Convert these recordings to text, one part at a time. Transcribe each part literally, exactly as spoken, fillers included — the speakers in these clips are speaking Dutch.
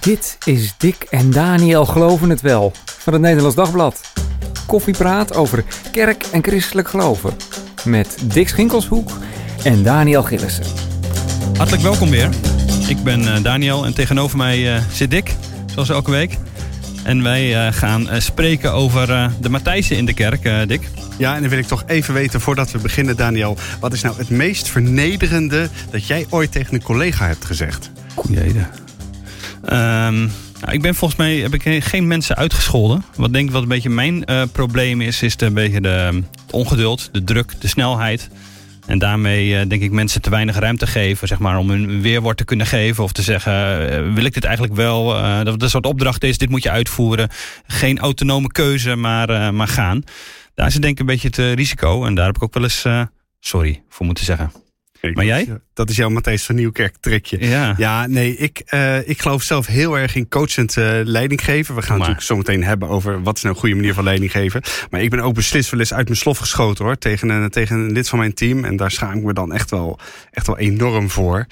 Dit is Dick en Daniel geloven het wel van het Nederlands Dagblad. Koffiepraat over kerk en christelijk geloven met Dick Schinkelshoek en Daniel Gillissen. Hartelijk welkom weer. Ik ben Daniel en tegenover mij zit Dick, zoals elke week. En wij gaan spreken over de Matthijsen in de kerk, Dick. Ja, en dan wil ik toch even weten, voordat we beginnen, Daniel, wat is nou het meest vernederende dat jij ooit tegen een collega hebt gezegd? Goeie. Um, nou, ik ben volgens mij heb ik geen mensen uitgescholden. Wat denk ik wat een beetje mijn uh, probleem is, is de, een beetje de, um, het ongeduld, de druk, de snelheid. En daarmee uh, denk ik mensen te weinig ruimte geven, zeg maar, om een weerwoord te kunnen geven. Of te zeggen, uh, wil ik dit eigenlijk wel? Uh, dat het een soort opdracht is, dit moet je uitvoeren. Geen autonome keuze, maar, uh, maar gaan. Daar is het denk ik een beetje het uh, risico. En daar heb ik ook wel eens uh, sorry voor moeten zeggen. Kijk, maar jij? Dat is jouw Matthijs van Nieuwkerk trekje. Ja, ja nee, ik, uh, ik geloof zelf heel erg in coachend uh, leidinggeven. We gaan maar. natuurlijk zometeen hebben over wat is nou een goede manier van leidinggeven. Maar ik ben ook beslist wel eens uit mijn slof geschoten hoor. Tegen een, tegen een lid van mijn team. En daar schaam ik me dan echt wel, echt wel enorm voor.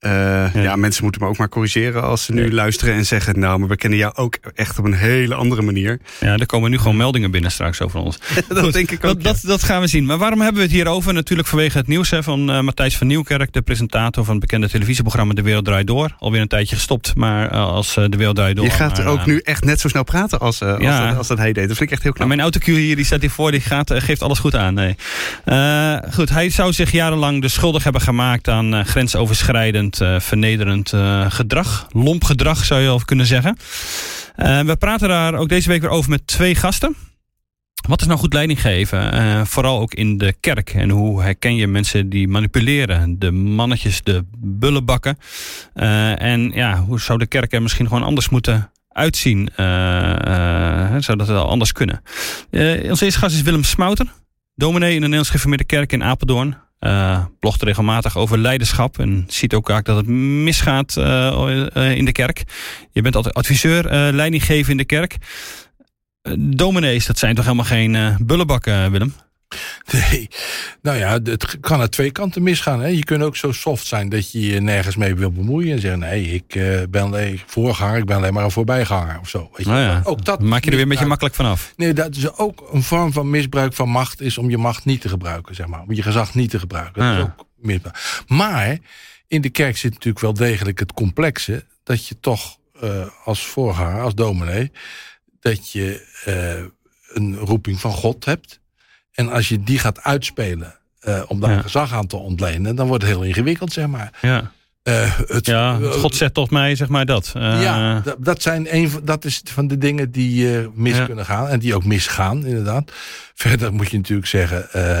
Uh, ja. ja, mensen moeten me ook maar corrigeren als ze nu ja. luisteren en zeggen, nou, maar we kennen jou ook echt op een hele andere manier. Ja, er komen nu gewoon meldingen binnen straks over ons. dat Goed, denk ik ook. Dat, ja. dat, dat gaan we zien. Maar waarom hebben we het hier over? Natuurlijk vanwege het nieuws hè, van uh, Matthijs van Nieuwkerk, de presentator van het bekende televisieprogramma De Wereld Draait Door. Alweer een tijdje gestopt, maar uh, als uh, De Wereld Draait Door. Je gaat maar, ook uh, nu echt net zo snel praten als, uh, als, ja. als, dat, als dat hij deed. Dat vind ik echt heel knap. Nou, mijn autocue hier, die staat hier voor, die gaat, uh, geeft alles goed aan. Nee. Uh, goed, hij zou zich jarenlang dus schuldig hebben gemaakt aan uh, grensoverschrijdend Uh, vernederend uh, gedrag. Lomp gedrag zou je al kunnen zeggen. Uh, we praten daar ook deze week weer over met twee gasten. Wat is nou goed leiding geven? Uh, vooral ook in de kerk. En hoe herken je mensen die manipuleren? De mannetjes, de bullenbakken. Uh, en ja, hoe zou de kerk er misschien gewoon anders moeten uitzien? Uh, uh, zou dat wel anders kunnen? Uh, onze eerste gast is Willem Smouter. Dominee in de Nederlands Geformeerde Kerk in Apeldoorn. Uh, blogt regelmatig over leiderschap en ziet ook vaak dat het misgaat uh, uh, in de kerk. Je bent altijd adviseur, uh, leidinggever in de kerk. Uh, dominees, dat zijn toch helemaal geen uh, bullenbakken, Willem? Nee, nou ja, het kan aan twee kanten misgaan. Hè? Je kunt ook zo soft zijn dat je je nergens mee wil bemoeien en zeggen, nee, ik uh, ben alleen voorganger, ik ben alleen maar een voorbijganger of zo. Weet je? Nou ja, ook dat maak je er weer een beetje makkelijk vanaf. Nee, dat is ook een vorm van misbruik van macht, is om je macht niet te gebruiken, zeg maar. Om je gezag niet te gebruiken. Dat ja. is ook misbruik. Maar in de kerk zit natuurlijk wel degelijk het complexe, dat je toch uh, als voorganger, als dominee, dat je uh, een roeping van God hebt. En als je die gaat uitspelen uh, om daar ja. gezag aan te ontlenen, dan wordt het heel ingewikkeld, zeg maar. Ja, uh, het, ja het God zet tot mij, zeg maar dat. Uh, ja, dat, dat, zijn een, dat is van de dingen die uh, mis ja. kunnen gaan en die ook misgaan, inderdaad. Verder moet je natuurlijk zeggen, uh,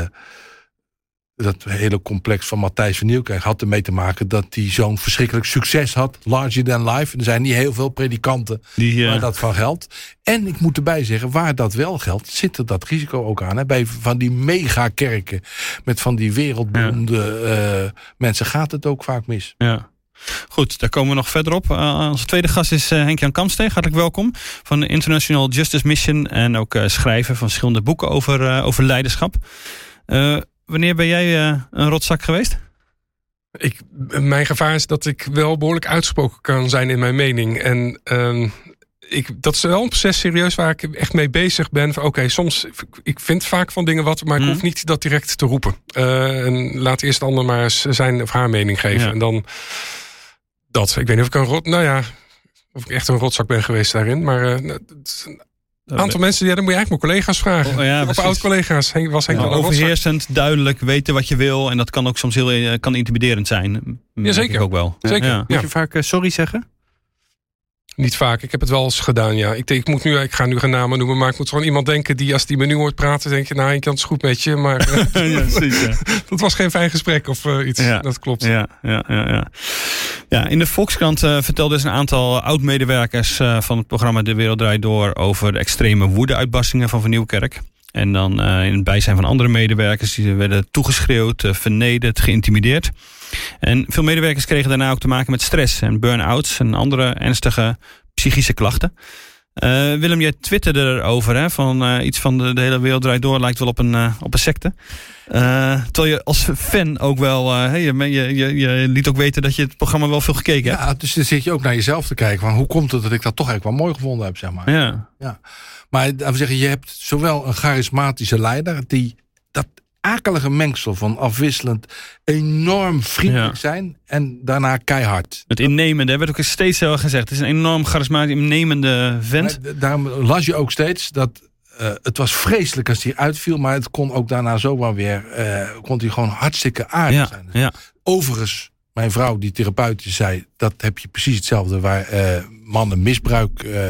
dat hele complex van Matthijs van Nieuwkerk had ermee te maken dat hij zo'n verschrikkelijk succes had, larger than life. En er zijn niet heel veel predikanten die, uh... waar dat van geldt. En ik moet erbij zeggen, waar dat wel geldt, zit er dat risico ook aan. Hè? Bij van die megakerken met van die wereldberoemde ja. uh, mensen gaat het ook vaak mis. Ja. Goed, daar komen we nog verder op. Uh, onze tweede gast is uh, Henk Jan Kamsteeg. Hartelijk welkom van de International Justice Mission. En ook uh, schrijver van verschillende boeken over, uh, over leiderschap. Uh, wanneer ben jij uh, een rotzak geweest? Ik, mijn gevaar is dat ik wel behoorlijk uitgesproken kan zijn in mijn mening. En Uh, Ik, dat is wel een proces serieus waar ik echt mee bezig ben. Oké, okay, soms, ik vind vaak van dingen wat, maar ik mm. hoef niet dat direct te roepen. Uh, en laat eerst de ander maar eens zijn of haar mening geven. Ja. En dan dat. Ik weet niet of ik een rot, nou ja, of ik echt een rotzak ben geweest daarin. Maar uh, nou, een dat aantal mensen, ja, dan moet je eigenlijk mijn collega's vragen. Oh, ja, of oud-collega's. Henk, was Henk ja, overheersend, duidelijk, weten wat je wil. En dat kan ook soms heel kan intimiderend zijn. Ja, zeker. Ook wel. Zeker. Ja. Ja. Moet je vaak uh, sorry zeggen? Niet vaak. Ik heb het wel eens gedaan, ja. Ik, denk, ik, moet nu, ik ga nu geen namen noemen, maar ik moet gewoon iemand denken die als die me nu hoort praten, denk je, nou, ik kan het goed met je, maar ja, precies, ja. dat was geen fijn gesprek of uh, iets. Ja, dat klopt. Ja, ja, ja, ja. Ja, in de Volkskrant uh, vertelde dus een aantal oud-medewerkers uh, van het programma De Wereld Draait Door over de extreme woede-uitbarstingen van Van Nieuwkerk. En dan uh, in het bijzijn van andere medewerkers, die werden toegeschreeuwd, uh, vernederd, geïntimideerd. En veel medewerkers kregen daarna ook te maken met stress en burn-outs en andere ernstige psychische klachten. Uh, Willem, jij twitterde erover, hè, van uh, iets van de, de hele wereld draait door, lijkt wel op een, uh, op een secte. Uh, terwijl je als fan ook wel, uh, hey, je, je, je liet ook weten dat je het programma wel veel gekeken hebt. Ja, dus dan zit je ook naar jezelf te kijken, van hoe komt het dat ik dat toch eigenlijk wel mooi gevonden heb, zeg maar. Ja. Ja. Maar laten we zeggen, je hebt zowel een charismatische leider die dat akelige mengsel van afwisselend enorm vriendelijk ja. zijn en daarna keihard. Het innemende, hè, werd ook steeds heel gezegd. Het is een enorm charismatisch, innemende vent. Maar daarom las je ook steeds dat uh, het was vreselijk als hij uitviel, maar het kon ook daarna zomaar weer, uh, kon hij gewoon hartstikke aardig ja, zijn. Dus ja. Overigens, mijn vrouw die therapeut zei, dat heb je precies hetzelfde waar uh, mannen misbruik uh,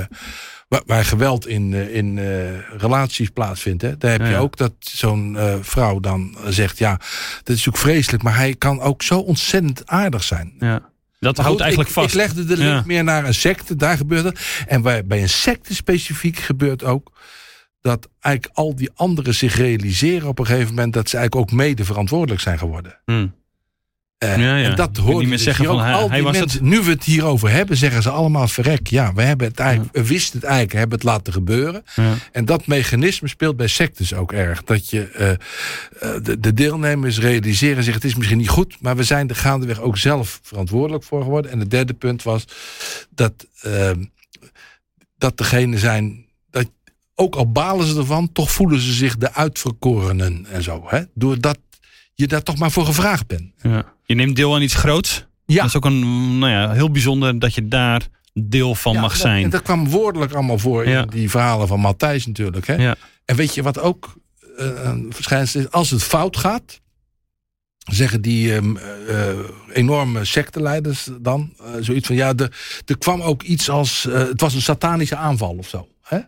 waar geweld in, in uh, relaties plaatsvindt. Hè? Daar heb ja, ja. je ook dat zo'n uh, vrouw dan zegt, ja, dat is ook vreselijk, maar hij kan ook zo ontzettend aardig zijn. Ja. Dat houdt eigenlijk vast. Ik legde de link ja. meer naar een secte, daar gebeurt dat. En waar, bij een secte specifiek gebeurt ook dat eigenlijk al die anderen zich realiseren op een gegeven moment dat ze eigenlijk ook mede verantwoordelijk zijn geworden. Hmm. Uh, ja, ja. En dat hoor je dus van, hij, al die hij was mensen, het... Nu we het hierover hebben, zeggen ze allemaal verrek. Ja, we, hebben het eigenlijk, ja. we wisten het eigenlijk, we hebben het laten gebeuren. Ja. En dat mechanisme speelt bij sectes ook erg. Dat je uh, de, de deelnemers realiseren zich, het is misschien niet goed, maar we zijn er gaandeweg ook zelf verantwoordelijk voor geworden. En het derde punt was dat, uh, dat degene zijn, dat ook al balen ze ervan, toch voelen ze zich de uitverkorenen en zo. Hè? Doordat je daar toch maar voor gevraagd bent. Ja. Je neemt deel aan iets groots. Ja. Dat is ook een, nou ja, heel bijzonder dat je daar deel van ja, mag dat, zijn. En dat kwam woordelijk allemaal voor ja. in die verhalen van Matthijs natuurlijk. Hè? Ja. En weet je wat ook uh, een verschijnsel is? Als het fout gaat, zeggen die uh, uh, enorme secteleiders dan uh, zoiets van, ja, er kwam ook iets als, uh, het was een satanische aanval of zo. Hè?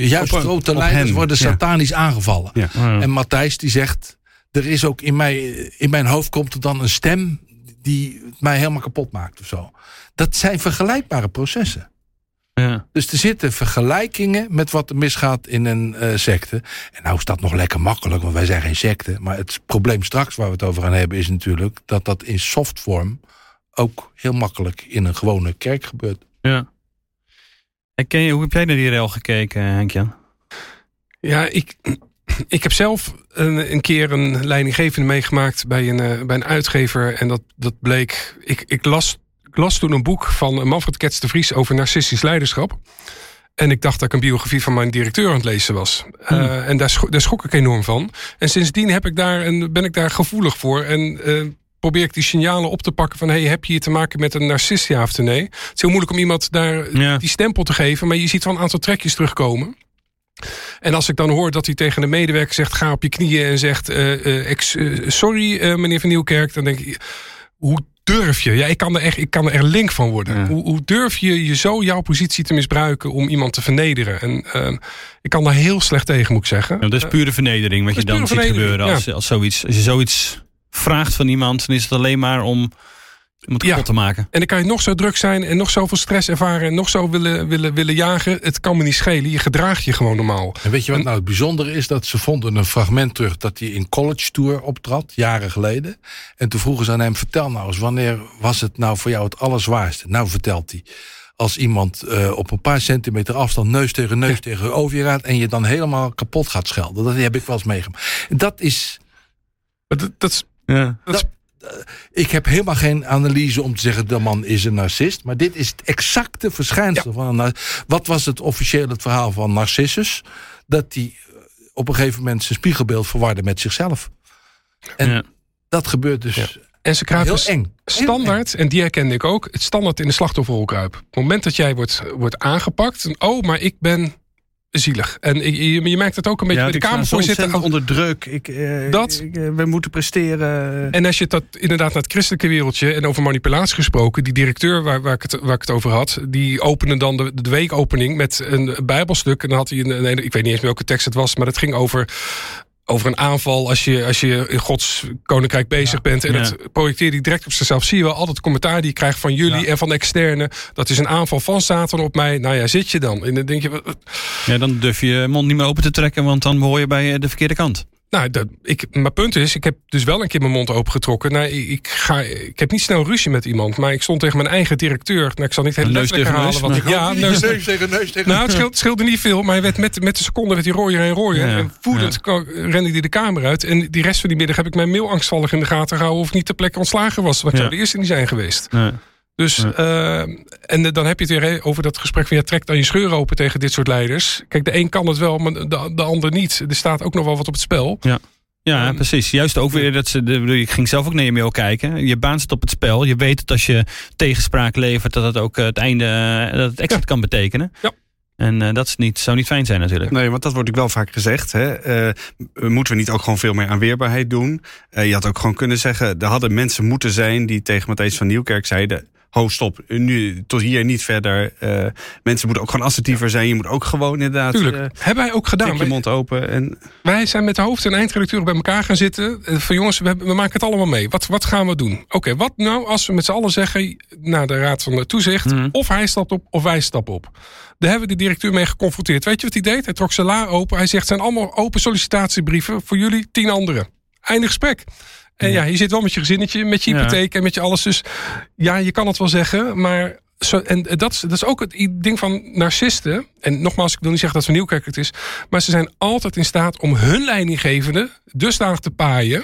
Uh, juist op, grote op leiders hen. worden ja. satanisch aangevallen. Ja. Ja. En Matthijs die zegt, er is ook in, mij, in mijn hoofd komt er dan een stem die mij helemaal kapot maakt of zo. Dat zijn vergelijkbare processen. Ja. Dus er zitten vergelijkingen met wat er misgaat in een uh, secte. En nou is dat nog lekker makkelijk, want wij zijn geen secte. Maar het probleem straks waar we het over gaan hebben is natuurlijk dat dat in softvorm ook heel makkelijk in een gewone kerk gebeurt. Ja. En ken je, hoe heb jij naar die rel gekeken, Henk-Jan? Ja, ik... Ik heb zelf een, een keer een leidinggevende meegemaakt bij een, bij een uitgever. En dat, dat bleek... Ik, ik, las, ik las toen een boek van Manfred Kets de Vries over narcistisch leiderschap. En ik dacht dat ik een biografie van mijn directeur aan het lezen was. Hmm. Uh, en daar, daar schrok ik enorm van. En sindsdien heb ik daar en ben ik daar gevoelig voor. En uh, probeer ik die signalen op te pakken van, hey, heb je hier te maken met een narcist, ja of nee? Het is heel moeilijk om iemand daar ja. die stempel te geven. Maar je ziet wel een aantal trekjes terugkomen. En als ik dan hoor dat hij tegen de medewerker zegt, ga op je knieën en zegt, Uh, uh, ex, uh, sorry uh, meneer Van Nieuwkerk, dan denk ik, hoe durf je? Ja, ik kan er echt, ik kan er echt link van worden. Ja. Hoe, hoe durf je je zo jouw positie te misbruiken om iemand te vernederen? En uh, ik kan daar heel slecht tegen, moet ik zeggen. Ja, dat is pure vernedering wat je dan ziet gebeuren. Als, ja. als, zoiets, als je zoiets vraagt van iemand, dan is het alleen maar om Om ja. te maken. En dan kan je nog zo druk zijn en nog zoveel stress ervaren en nog zo willen, willen, willen jagen. Het kan me niet schelen. Je gedraagt je gewoon normaal. En weet je wat nou het bijzondere is? Dat ze vonden een fragment terug dat hij in College Tour optrad, jaren geleden. En toen vroegen ze aan hem, vertel nou eens, wanneer was het nou voor jou het allerzwaarste? Nou, vertelt hij. Als iemand uh, op een paar centimeter afstand neus tegen neus ja. tegenover je raadt en je dan helemaal kapot gaat schelden. Dat heb ik wel eens meegemaakt. Dat is... Dat, dat is... Ja. Dat is ik heb helemaal geen analyse om te zeggen, de man is een narcist. Maar dit is het exacte verschijnsel. Ja. van een, Wat was het officieel het verhaal van Narcissus? Dat hij op een gegeven moment zijn spiegelbeeld verwarde met zichzelf. En ja. dat gebeurt dus ja. en ze kruipen heel eng. Standaard, en die herkende ik ook, het standaard in de slachtofferrol kruipen. Op het moment dat jij wordt, wordt aangepakt, oh, maar ik ben zielig. En je, je, je merkt het ook een beetje ja, bij de Kamervoorzitter. Onder druk. Ik, eh, dat, ik, we moeten presteren. En als je dat inderdaad naar het christelijke wereldje en over manipulatie gesproken, die directeur waar, waar, ik, het, waar ik het over had, die opende dan de, de weekopening met een bijbelstuk. En dan had hij een, een, ik weet niet eens welke tekst het was, maar het ging over over een aanval als je, als je in Gods koninkrijk bezig ja, bent. En ja. dat projecteert hij direct op zichzelf. Zie je wel altijd commentaar die je krijgt van jullie ja. en van externen. Dat is een aanval van Satan op mij. Nou ja, zit je dan? En dan denk je, ja, dan durf je je mond niet meer open te trekken, want dan hoor je bij de verkeerde kant. Nou, dat, ik, mijn punt is, ik heb dus wel een keer mijn mond opengetrokken. Nou, ik, ga, ik heb niet snel ruzie met iemand, maar ik stond tegen mijn eigen directeur. Nou, ik zal niet het hele letterlijk herhalen. Wat ik, ja, neus, neus tegen neus tegen. Nou, het scheelde, scheelde niet veel, maar hij werd met, met de seconde werd hij rooier en rooier. Ja, en voedend ja. rende hij de kamer uit. En die rest van die middag heb ik mijn mail angstvallig in de gaten gehouden of ik niet ter plekke ontslagen was. Want ik ja. zou de eerste niet zijn geweest. Ja. Dus, ja. uh, en dan heb je het weer over dat gesprek van... ja, trek dan je scheur open tegen dit soort leiders. Kijk, de een kan het wel, maar de, de ander niet. Er staat ook nog wel wat op het spel. Ja, ja um, precies. Juist ook weer dat ze... De, ik ging zelf ook naar je mail kijken. Je baan zit op het spel. Je weet dat als je tegenspraak levert... dat het ook het einde, dat het exit ja. kan betekenen. Ja. En uh, dat is niet, zou niet fijn zijn natuurlijk. Nee, want dat wordt ook wel vaak gezegd. Hè? Uh, moeten we niet ook gewoon veel meer aan weerbaarheid doen? Uh, je had ook gewoon kunnen zeggen... er hadden mensen moeten zijn die tegen Matthijs van Nieuwkerk zeiden... ho, stop, nu tot hier niet verder. Uh, mensen moeten ook gewoon assertiever ja. zijn. Je moet ook gewoon inderdaad... Tuurlijk, uh, hebben wij ook gedaan. Je mond open. En... Wij zijn met de hoofd- en eindredacteuren bij elkaar gaan zitten. Van jongens, we, we maken het allemaal mee. Wat, wat gaan we doen? Oké, okay, wat nou als we met z'n allen zeggen... naar de Raad van de Toezicht... Mm-hmm. of hij stapt op, of wij stappen op. Daar hebben we de directeur mee geconfronteerd. Weet je wat hij deed? Hij trok zijn la open. Hij zegt, zijn allemaal open sollicitatiebrieven... voor jullie, tien anderen. Einde gesprek. En ja, je zit wel met je gezinnetje, met je hypotheek ja. en met je alles. Dus ja, je kan het wel zeggen. Maar zo, en dat is, dat is ook het ding van narcisten. En nogmaals, ik wil niet zeggen dat Van Nieuwkerk het is. Maar ze zijn altijd in staat om hun leidinggevende dusdanig te paaien...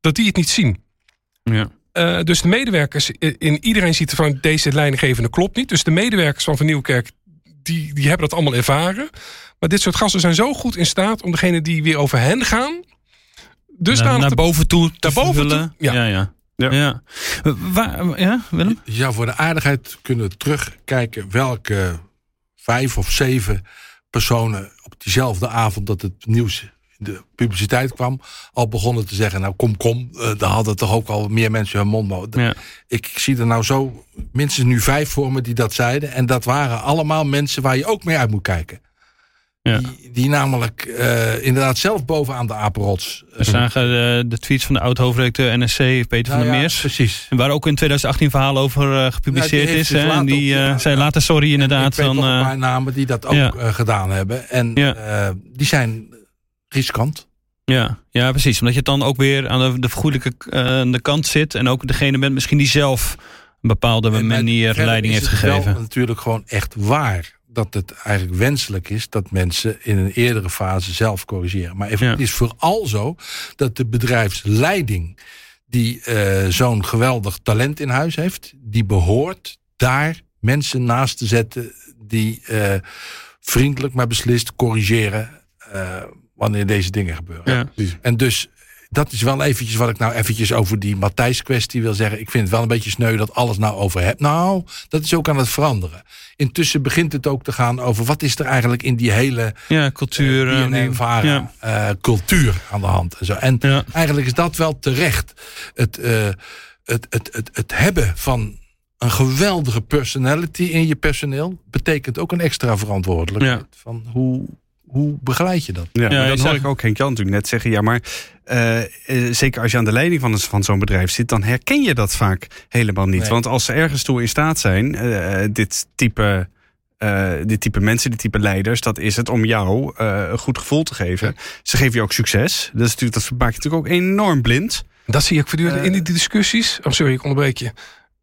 dat die het niet zien. Ja. Uh, dus de medewerkers, in iedereen ziet er van deze leidinggevende klopt niet. Dus de medewerkers van Van Nieuwkerk, die, die hebben dat allemaal ervaren. Maar dit soort gasten zijn zo goed in staat om degene die weer over hen gaan... Dus naar, naar boven toe, naar boven toe. Ja, ja, ja. Ja. Ja. Waar, ja, Willem? Ja, voor de aardigheid kunnen we terugkijken welke vijf of zeven personen op diezelfde avond dat het nieuws in de publiciteit kwam, al begonnen te zeggen, nou kom, kom, uh, daar hadden toch ook al meer mensen hun mond mogen. Ja. Ik zie er nou zo minstens nu vijf voor me die dat zeiden en dat waren allemaal mensen waar je ook mee uit moet kijken. Ja. Die, die namelijk uh, inderdaad zelf bovenaan de apenrots. We zagen de, de tweets van de oud-hoofdredacteur N S C, Peter nou van der ja, Meers. Precies. Waar ook in twintig achttien verhaal over uh, gepubliceerd nou, is. He, en die uh, ja, zei later sorry inderdaad. Ik weet nog een paar namen die dat ook ja. uh, gedaan hebben. En ja. uh, die zijn riskant. Ja, ja, precies. Omdat je dan ook weer aan de, de vergoedelijke uh, de kant zit. En ook degene bent misschien die zelf een bepaalde en manier leiding heeft gegeven. Het is natuurlijk gewoon echt waar. Dat het eigenlijk wenselijk is dat mensen in een eerdere fase zelf corrigeren. Maar even, ja. het is vooral zo dat de bedrijfsleiding... die uh, zo'n geweldig talent in huis heeft... die behoort daar mensen naast te zetten... die uh, vriendelijk maar beslist corrigeren uh, wanneer deze dingen gebeuren. Ja. En dus... Dat is wel eventjes wat ik nou eventjes over die Matthijs kwestie wil zeggen. Ik vind het wel een beetje sneu dat alles nou over hebt. Nou, dat is ook aan het veranderen. Intussen begint het ook te gaan over... wat is er eigenlijk in die hele ja, cultuur, uh, B N M-varen, ja. uh, cultuur aan de hand. En, zo. en ja. eigenlijk is dat wel terecht. Het, uh, het, het, het, het hebben van een geweldige personality in je personeel... betekent ook een extra verantwoordelijkheid. Ja. Van hoe... Hoe begeleid je dat? Ja, ja, dat hoor ik ook Henk Jan natuurlijk net zeggen. Ja, maar uh, zeker als je aan de leiding van, van zo'n bedrijf zit... dan herken je dat vaak helemaal niet. Nee. Want als ze ergens toe in staat zijn... Uh, dit, type, uh, dit type mensen, dit type leiders... dat is het om jou uh, een goed gevoel te geven. Ja. Ze geven je ook succes. Dat, is natuurlijk, dat maakt je natuurlijk ook enorm blind. Dat zie ik voortdurend uh, in die discussies. Oh, sorry, ik onderbreek je.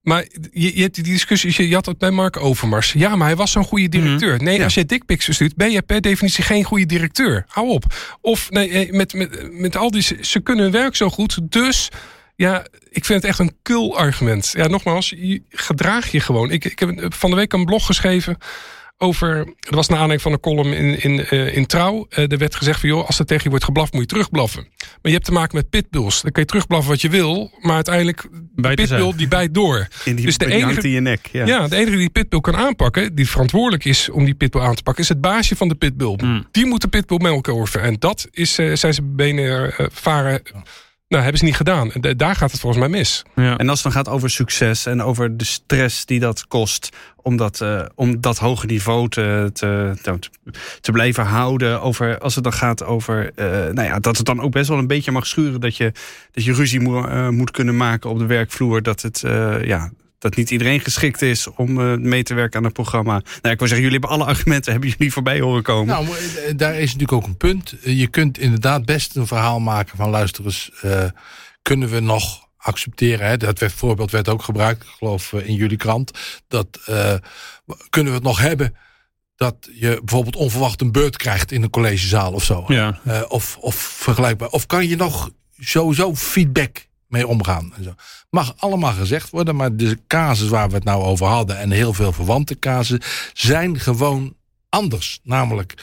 Maar je, je hebt die discussie, je had dat bij Mark Overmars. Ja, maar hij was zo'n goede directeur. Mm-hmm. Nee, ja. als je dickpics verstuurt, ben je per definitie geen goede directeur. Hou op. Of nee, met, met, met al die... Ze kunnen hun werk zo goed, dus... Ja, ik vind het echt een kul argument. Ja, nogmaals, je, gedraag je gewoon. Ik, ik heb van de week een blog geschreven... over, dat was naar aanleiding van een column in, in, uh, in Trouw. Uh, er werd gezegd van, joh, als er tegen je wordt geblaft, moet je terugblaffen. Maar je hebt te maken met pitbulls. Dan kun je terugblaffen wat je wil, maar uiteindelijk... de pitbull die bijt door. In die, dus de enige, in je nek. Ja. ja, de enige die pitbull kan aanpakken, die verantwoordelijk is om die pitbull aan te pakken, is het baasje van de pitbull. Mm. Die moet de pitbull melken over. En dat is, uh, zijn ze benen uh, varen... Nou, hebben ze niet gedaan. En daar gaat het volgens mij mis. Ja. En als het dan gaat over succes en over de stress die dat kost... om dat, uh, om dat hoge niveau te, te, te blijven houden... Over, als het dan gaat over... Uh, nou ja, dat het dan ook best wel een beetje mag schuren... dat je, dat je ruzie mo- uh, moet kunnen maken op de werkvloer... dat het, uh, ja, dat niet iedereen geschikt is om uh, mee te werken aan het programma. Nou, ik wil zeggen, jullie hebben alle argumenten hebben jullie voorbij horen komen. Nou, daar is natuurlijk ook een punt. Je kunt inderdaad best een verhaal maken van luister eens, uh, kunnen we nog accepteren, hè? Dat werd, voorbeeld werd ook gebruikt, ik geloof in jullie krant, dat uh, kunnen we het nog hebben dat je bijvoorbeeld onverwacht een beurt krijgt in een collegezaal of zo. Ja. Uh, of, of vergelijkbaar. Of kan je nog sowieso feedback mee omgaan. En zo. Mag allemaal gezegd worden, maar de casus waar we het nou over hadden en heel veel verwante casussen zijn gewoon anders. Namelijk,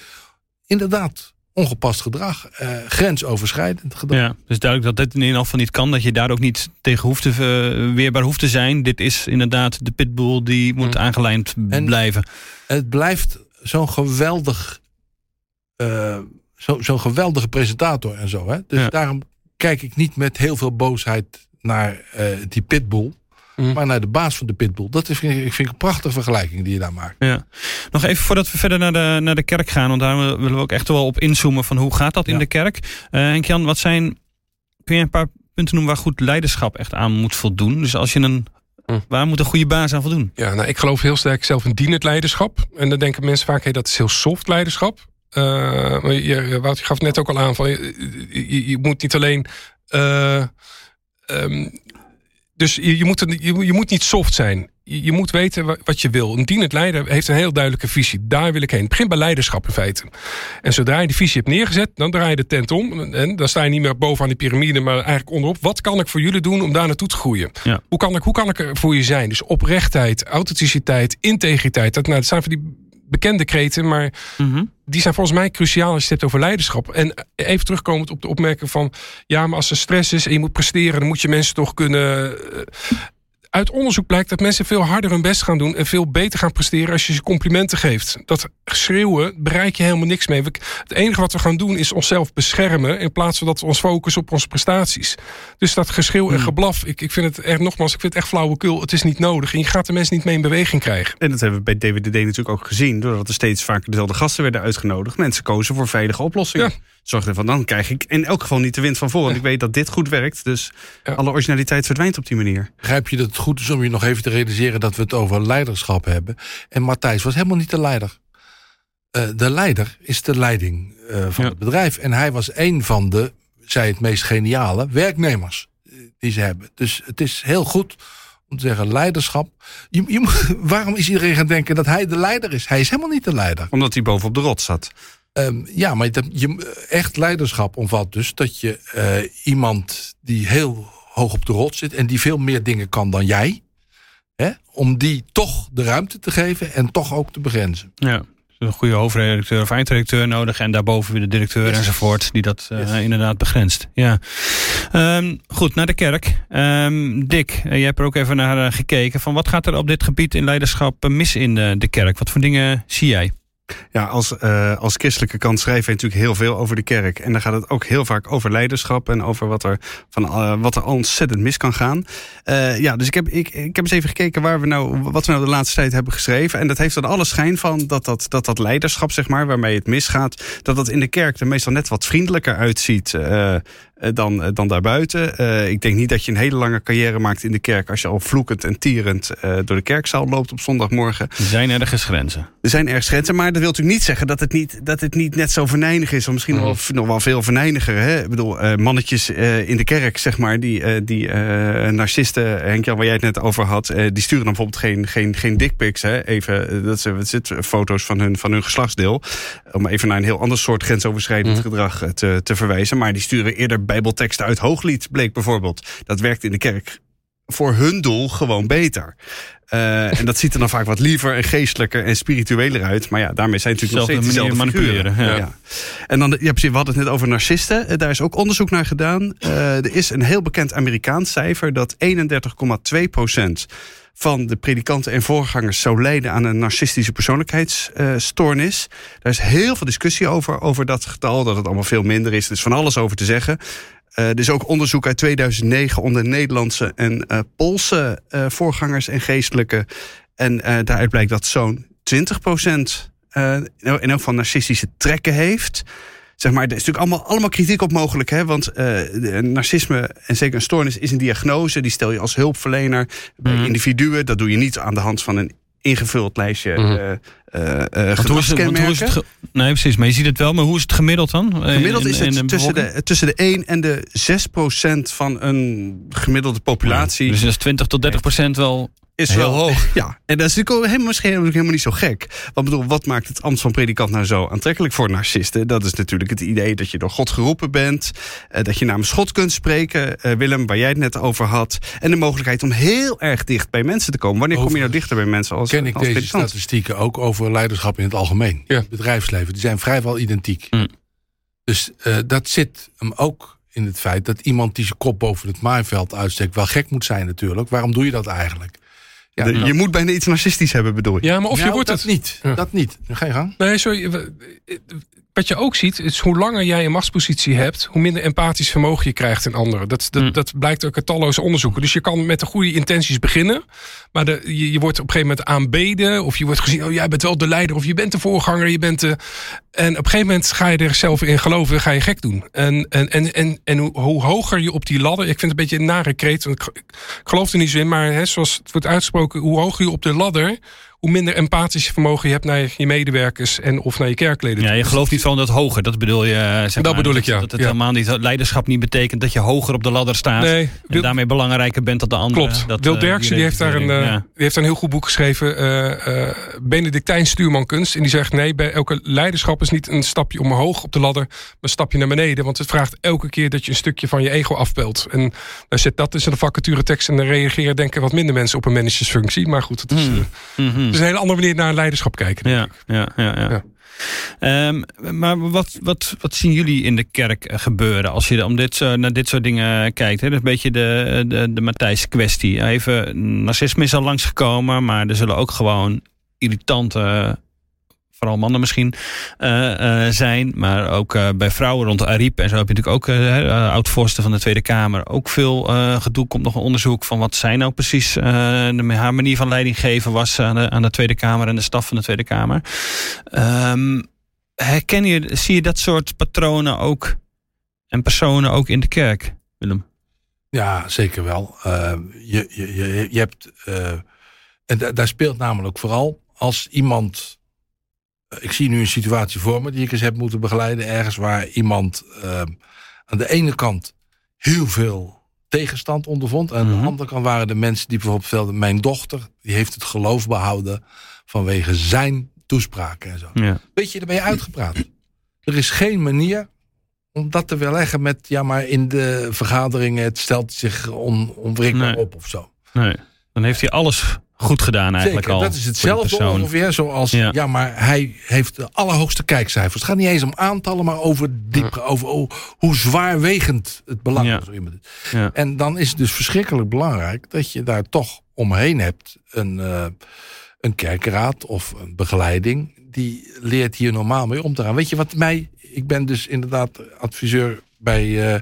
inderdaad, ongepast gedrag, eh, grensoverschrijdend gedrag. Ja, dus duidelijk dat dit in ieder geval niet kan, dat je daar ook niet tegen hoeft te uh, weerbaar hoeft te zijn. Dit is inderdaad de pitbull die moet hmm. aangelijnd en blijven. Het blijft zo'n geweldig, uh, zo, zo'n geweldige presentator en zo. Hè? Dus ja. daarom kijk ik niet met heel veel boosheid naar uh, die pitbull, mm. maar naar de baas van de pitbull. Dat is, vind ik vind een prachtige vergelijking die je daar maakt. Ja. Nog even voordat we verder naar de, naar de kerk gaan, want daar willen we ook echt wel op inzoomen van hoe gaat dat ja. in de kerk. Uh, Henk-Jan, wat zijn, kun je een paar punten noemen waar goed leiderschap echt aan moet voldoen? Dus als je een Waar moet een goede baas aan voldoen? Ja, nou, ik geloof heel sterk zelf in dienend leiderschap. En dan denken mensen vaak, hey, dat is heel soft leiderschap. Uh, je, Wout, je gaf net ook al aan van je, je, je moet niet alleen. Uh, um, dus je, je, moet, je, je moet niet soft zijn. Je, je moet weten wat je wil. Een dienend leider heeft een heel duidelijke visie. Daar wil ik heen. Het begint bij leiderschap in feite. En zodra je die visie hebt neergezet, dan draai je de tent om. En dan sta je niet meer bovenaan die piramide, maar eigenlijk onderop. Wat kan ik voor jullie doen om daar naartoe te groeien? Ja. Hoe, kan ik, hoe kan ik er voor je zijn? Dus oprechtheid, authenticiteit, integriteit. Dat, nou, dat zijn van die bekende kreten, maar mm-hmm. die zijn volgens mij cruciaal als je het hebt over leiderschap. En even terugkomend op de opmerking van ja, maar als er stress is en je moet presteren, dan moet je mensen toch kunnen. Uit onderzoek blijkt dat mensen veel harder hun best gaan doen en veel beter gaan presteren als je ze complimenten geeft. Dat schreeuwen bereik je helemaal niks mee. Het enige wat we gaan doen is onszelf beschermen in plaats van dat we ons focussen op onze prestaties. Dus dat geschreeuw en geblaf, ik, ik vind het echt, nogmaals, ik vind het echt flauwekul. Het is niet nodig en je gaat de mensen niet mee in beweging krijgen. En dat hebben we bij D W D D natuurlijk ook gezien, doordat er steeds vaker dezelfde gasten werden uitgenodigd. Mensen kozen voor veilige oplossingen. Ja. Zorg ervan, dan krijg ik in elk geval niet de wind van voor. Want ik weet dat dit goed werkt, dus ja. alle originaliteit verdwijnt op die manier. Begrijp je dat het goed is om je nog even te realiseren dat we het over leiderschap hebben. En Matthijs was helemaal niet de leider. Uh, de leider is de leiding uh, van ja. het bedrijf. En hij was een van de, zij het meest geniale, werknemers die ze hebben. Dus het is heel goed om te zeggen, leiderschap. Je, je moet, waarom is iedereen gaan denken dat hij de leider is? Hij is helemaal niet de leider. Omdat hij bovenop de rots zat. Um, ja, maar dat, je, echt leiderschap omvat dus dat je uh, iemand die heel hoog op de rots zit en die veel meer dingen kan dan jij, hè, om die toch de ruimte te geven en toch ook te begrenzen. Ja, een goede hoofdredacteur of eindredacteur nodig en daarboven weer de directeur yes. enzovoort die dat uh, yes. inderdaad begrenst. Ja. Um, goed, naar de kerk. Um, Dick, uh, jij hebt er ook even naar uh, gekeken van wat gaat er op dit gebied in leiderschap uh, mis in uh, de kerk? Wat voor dingen zie jij? Ja, als, uh, als christelijke kant schrijven we natuurlijk heel veel over de kerk. En dan gaat het ook heel vaak over leiderschap en over wat er, van, uh, wat er ontzettend mis kan gaan. Uh, ja, dus ik heb, ik, ik heb eens even gekeken waar we nou, wat we nou de laatste tijd hebben geschreven. En dat heeft dan alle schijn van dat dat, dat, dat leiderschap, zeg maar, waarmee het misgaat, dat dat in de kerk er meestal net wat vriendelijker uitziet Uh, Dan, dan daarbuiten. Uh, ik denk niet dat je een hele lange carrière maakt in de kerk als je al vloekend en tierend uh, door de kerkzaal loopt op zondagmorgen. Er zijn ergens grenzen. Er zijn ergens grenzen, maar dat wil natuurlijk niet zeggen dat het niet, dat het niet net zo venijnig is. Of misschien oh. nog, wel, nog wel veel venijniger. Hè? Ik bedoel, uh, mannetjes uh, in de kerk, zeg maar, die, uh, die uh, narcisten, Henk-Jan, waar jij het net over had, uh, die sturen dan bijvoorbeeld geen, geen, geen dickpics. Hè? Even, uh, dat zijn, zit, foto's van hun, van hun geslachtsdeel. Om even naar een heel ander soort grensoverschrijdend mm. gedrag uh, te, te verwijzen. Maar die sturen eerder Bijbelteksten uit Hooglied, bleek bijvoorbeeld. Dat werkt in de kerk voor hun doel gewoon beter. Uh, en dat ziet er dan vaak wat liever en geestelijker en spiritueler uit. Maar ja, daarmee zijn natuurlijk nog steeds dezelfde manipuleren. Ja. Ja. En dan, ja, precies, we hadden het net over narcisten. Uh, daar is ook onderzoek naar gedaan. Uh, er is een heel bekend Amerikaans cijfer dat eenendertig komma twee procent van de predikanten en voorgangers zou lijden aan een narcistische persoonlijkheidsstoornis. Uh, daar is heel veel discussie over, over dat getal, dat het allemaal veel minder is. Er is van alles over te zeggen. Uh, er is ook onderzoek uit tweeduizend negen onder Nederlandse en uh, Poolse uh, voorgangers en geestelijken. En uh, daaruit blijkt dat zo'n twintig procent uh, in elk geval narcistische trekken heeft. zeg maar, er is natuurlijk allemaal, allemaal kritiek op mogelijk. Hè? Want uh, narcisme en zeker een stoornis is een diagnose. Die stel je als hulpverlener bij mm. individuen. Dat doe je niet aan de hand van een ingevuld lijstje mm. uh, uh, uh, gedragskenmerken. Ge- nee, precies. Maar je ziet het wel. Maar hoe is het gemiddeld dan? Gemiddeld in, is het de tussen, de, tussen de één en de zes procent van een gemiddelde populatie. Ja, dus dat is twintig tot dertig procent wel... Is heel wel hoog. Ja, en dat is natuurlijk misschien helemaal niet zo gek. Want bedoel, wat maakt het ambt van predikant nou zo aantrekkelijk voor narcisten? Dat is natuurlijk het idee dat je door God geroepen bent. Dat je namens God kunt spreken. Uh, Willem, waar jij het net over had. En de mogelijkheid om heel erg dicht bij mensen te komen. Wanneer over, kom je nou dichter bij mensen als predikant? Ken ik deze statistieken ook over leiderschap in het algemeen. Ja. Het bedrijfsleven. Die zijn vrijwel identiek. Mm. Dus uh, dat zit hem ook in het feit dat iemand die zijn kop boven het maaiveld uitsteekt wel gek moet zijn natuurlijk. Waarom doe je dat eigenlijk? Ja, de, je moet bijna iets narcistisch hebben, bedoel je? Ja, maar of nou, je wordt dat het... niet. Ja. Dat niet. Ga je gang. Nee, sorry. Wat je ook ziet, is hoe langer jij een machtspositie hebt, hoe minder empathisch vermogen je krijgt in anderen. Dat, dat, mm. dat blijkt ook uit talloze onderzoeken. Dus je kan met de goede intenties beginnen, maar de, je, je wordt op een gegeven moment aanbeden, of je wordt gezien, oh jij bent wel de leider, of je bent de voorganger, je bent de... En op een gegeven moment ga je er zelf in geloven, ga je gek doen. En, en, en, en, en hoe, hoe hoger je op die ladder, ik vind het een beetje een nare kreet, want ik, ik geloof er niet zo in, maar hè, zoals het wordt uitgesproken, hoe hoger je op de ladder, hoe minder empathisch vermogen je hebt naar je medewerkers en of naar je kerkleden. Ja, je gelooft niet van dat hoger, dat bedoel je. Zeg dat maar, bedoel dat, ik, ja. Dat het ja. helemaal niet, dat leiderschap niet betekent dat je hoger op de ladder staat. Nee, Wil, en daarmee belangrijker bent dan de anderen. Klopt. Dat, Wil Derksen die heeft daar een, ja. die heeft daar een heel goed boek geschreven. Uh, uh, Benedictijns stuurmankunst. En die zegt, nee, bij elke leiderschap is niet een stapje omhoog op de ladder, maar een stapje naar beneden. Want het vraagt elke keer dat je een stukje van je ego afpelt. En daar zit dat tussen de vacaturetekst en dan reageren denken wat minder mensen op een managersfunctie. Maar goed, het is... Hmm. Uh, mm-hmm. Dus een hele andere manier naar leiderschap kijken. Ja, ja, ja, ja. ja. Um, maar wat, wat, wat zien jullie in de kerk gebeuren als je om dit zo, naar dit soort dingen kijkt? Hè? Dat is een beetje de, de, de Matthijs kwestie. Even, narcisme is al langsgekomen, maar er zullen ook gewoon irritante, vooral mannen misschien, uh, uh, zijn. Maar ook uh, bij vrouwen rond Ariep. En zo heb je natuurlijk ook, uh, uh, oud-voorzitter van de Tweede Kamer, ook veel uh, gedoe. Komt nog een onderzoek van wat zij nou precies, Uh, de, haar manier van leiding geven was aan de, aan de Tweede Kamer en de staf van de Tweede Kamer. Um, herken je, zie je dat soort patronen ook en personen ook in de kerk, Willem? Ja, zeker wel. Uh, je, je, je hebt... Uh, en d- daar speelt namelijk vooral als iemand... Ik zie nu een situatie voor me die ik eens heb moeten begeleiden. Ergens waar iemand uh, aan de ene kant heel veel tegenstand ondervond. En mm-hmm. aan de andere kant waren de mensen die bijvoorbeeld velden. Mijn dochter, die heeft het geloof behouden vanwege zijn toespraken en zo. Ja. Weet je, daar ben je uitgepraat. Er is geen manier om dat te weerleggen met, ja maar in de vergaderingen, het stelt zich on, onwrikbaar nee. op of zo. Nee, dan heeft hij alles goed gedaan eigenlijk. Zeker, al. Dat is hetzelfde ongeveer zoals... Ja. ja, maar hij heeft de allerhoogste kijkcijfers. Het gaat niet eens om aantallen, maar over, diep, ja. over oh, hoe zwaarwegend het belang ja. is. Ja. En dan is het dus verschrikkelijk belangrijk dat je daar toch omheen hebt een, uh, een kerkenraad of een begeleiding. Die leert hier normaal mee om te gaan. Weet je wat mij... Ik ben dus inderdaad adviseur bij uh,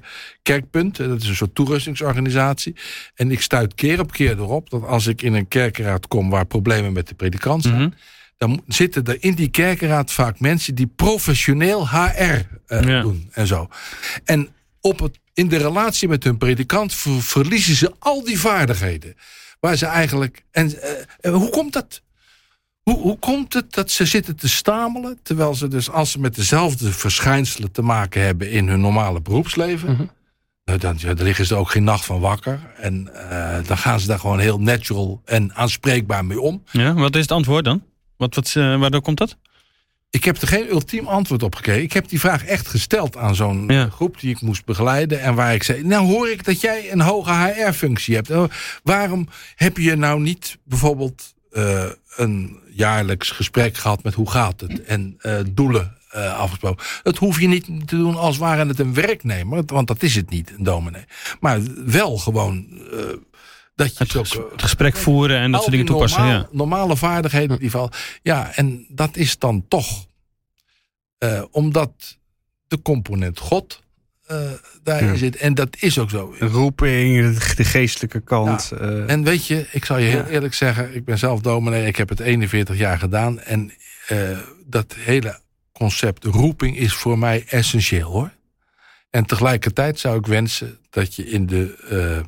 Kerkpunt. Dat is een soort toerustingsorganisatie. En ik stuit keer op keer erop dat als ik in een kerkenraad kom waar problemen met de predikant zijn, mm-hmm. dan zitten er in die kerkenraad vaak mensen die professioneel H R uh, ja. doen en zo. En op het, in de relatie met hun predikant ver, verliezen ze al die vaardigheden. Waar ze eigenlijk... En uh, hoe komt dat? Hoe, hoe komt het dat ze zitten te stamelen, terwijl ze dus als ze met dezelfde verschijnselen te maken hebben in hun normale beroepsleven, mm-hmm. nou, dan ja, daar liggen ze ook geen nacht van wakker. En uh, dan gaan ze daar gewoon heel natural en aanspreekbaar mee om. Ja, wat is het antwoord dan? Wat, wat, uh, waardoor komt dat? Ik heb er geen ultiem antwoord op gekregen. Ik heb die vraag echt gesteld aan zo'n ja. groep die ik moest begeleiden. En waar ik zei, nou hoor ik dat jij een hoge H R-functie hebt. Nou, waarom heb je nou niet bijvoorbeeld Uh, een jaarlijks gesprek gehad met hoe gaat het en uh, doelen uh, afgesproken. Dat hoef je niet te doen als waren het een werknemer, want dat is het niet, een dominee. Maar wel gewoon uh, dat je het, zo, ges- het gesprek voeren en dat soort dingen toepassen. Normaal, ja. Normale vaardigheden in ieder geval. Ja, en dat is dan toch uh, omdat de component God Uh, daarin ja. zit. En dat is ook zo. De roeping, de geestelijke kant. Ja. Uh, en weet je, ik zal je heel ja. eerlijk zeggen, ik ben zelf dominee, ik heb het eenenveertig jaar gedaan. En uh, dat hele concept roeping is voor mij essentieel, hoor. En tegelijkertijd zou ik wensen dat je in de, uh, in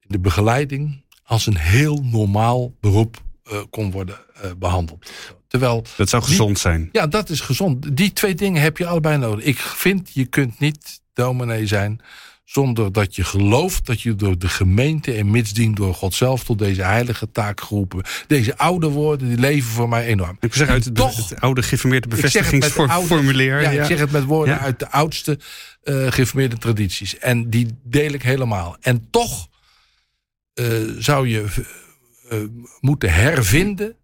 de begeleiding als een heel normaal beroep uh, kon worden uh, behandeld. Terwijl dat zou gezond die, zijn. Ja, dat is gezond. Die twee dingen heb je allebei nodig. Ik vind, je kunt niet dominee zijn zonder dat je gelooft dat je door de gemeente en mitsdien door God zelf tot deze heilige taak geroepen. Deze oude woorden, die leven voor mij enorm. Ik zeg uit het, toch, het oude geformeerde bevestigingsformulier. Ja, ja. Ik zeg het met woorden ja. uit de oudste uh, geformeerde tradities. En die deel ik helemaal. En toch uh, zou je uh, moeten hervinden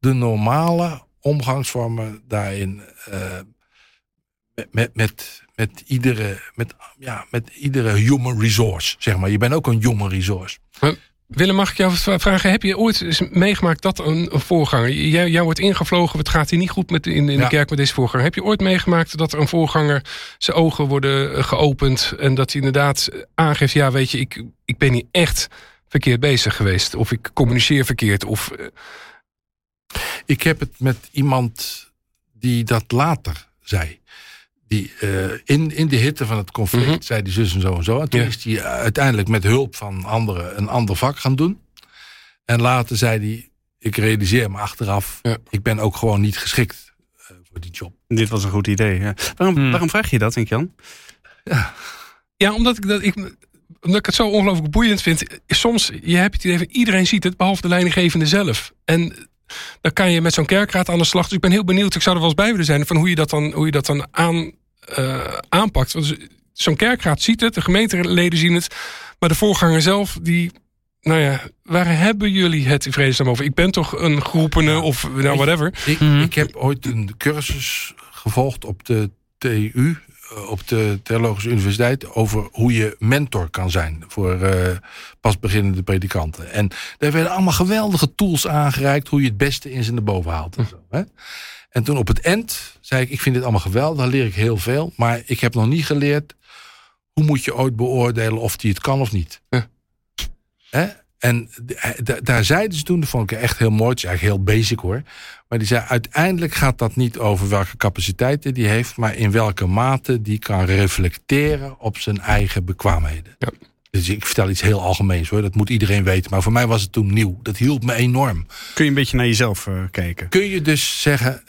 de normale omgangsvormen daarin uh, met... met Met iedere, met, ja, met iedere human resource, zeg maar. Je bent ook een human resource. Maar Willem, mag ik jou vragen? Heb je ooit eens meegemaakt dat een, een voorganger... Jij, jij wordt ingevlogen, het gaat hier niet goed met, in, in ja. de kerk met deze voorganger. Heb je ooit meegemaakt dat een voorganger zijn ogen worden geopend... en dat hij inderdaad aangeeft, ja, weet je, ik, ik ben hier echt verkeerd bezig geweest. Of ik communiceer verkeerd. Of... Ik heb het met iemand die dat later zei. Die, uh, in, in de hitte van het conflict mm-hmm. zei die zus en zo en zo. En toen ja. is hij uiteindelijk met hulp van anderen een ander vak gaan doen. En later zei hij, ik realiseer me achteraf... Ja. ik ben ook gewoon niet geschikt uh, voor die job. Dit was een goed idee. Ja. Waarom, hmm. waarom vraag je dat, Henk Jan? Ja, ja omdat, ik, dat, ik, omdat ik het zo ongelooflijk boeiend vind. Soms, je hebt het idee van iedereen ziet het... behalve de leidinggevende zelf. En... dan kan je met zo'n kerkraad aan de slag. Dus ik ben heel benieuwd, ik zou er wel eens bij willen zijn... van hoe je dat dan, hoe je dat dan aan, uh, aanpakt. Want zo'n kerkraad ziet het, de gemeenteleden zien het... maar de voorganger zelf, die... nou ja, waar hebben jullie het in vredesnaam over? Ik ben toch een geroepene of nou, whatever. Ik, ik, ik heb ooit een cursus gevolgd op de T U... op de Theologische Universiteit... over hoe je mentor kan zijn... voor uh, pas beginnende predikanten. En daar werden allemaal geweldige tools aangereikt... hoe je het beste in zijn erboven haalt. En, zo, hè? En toen op het eind zei ik... ik vind dit allemaal geweldig, daar leer ik heel veel... maar ik heb nog niet geleerd... hoe moet je ooit beoordelen of die het kan of niet. Ja. Hè? En d- d- daar zeiden ze toen... dat vond ik echt heel mooi, het is eigenlijk heel basic hoor... maar die zei, uiteindelijk gaat dat niet over welke capaciteiten die heeft... maar in welke mate die kan reflecteren op zijn eigen bekwaamheden. Ja. Dus ik vertel iets heel algemeens hoor, dat moet iedereen weten. Maar voor mij was het toen nieuw, dat hielp me enorm. Kun je een beetje naar jezelf uh, kijken? Kun je dus zeggen,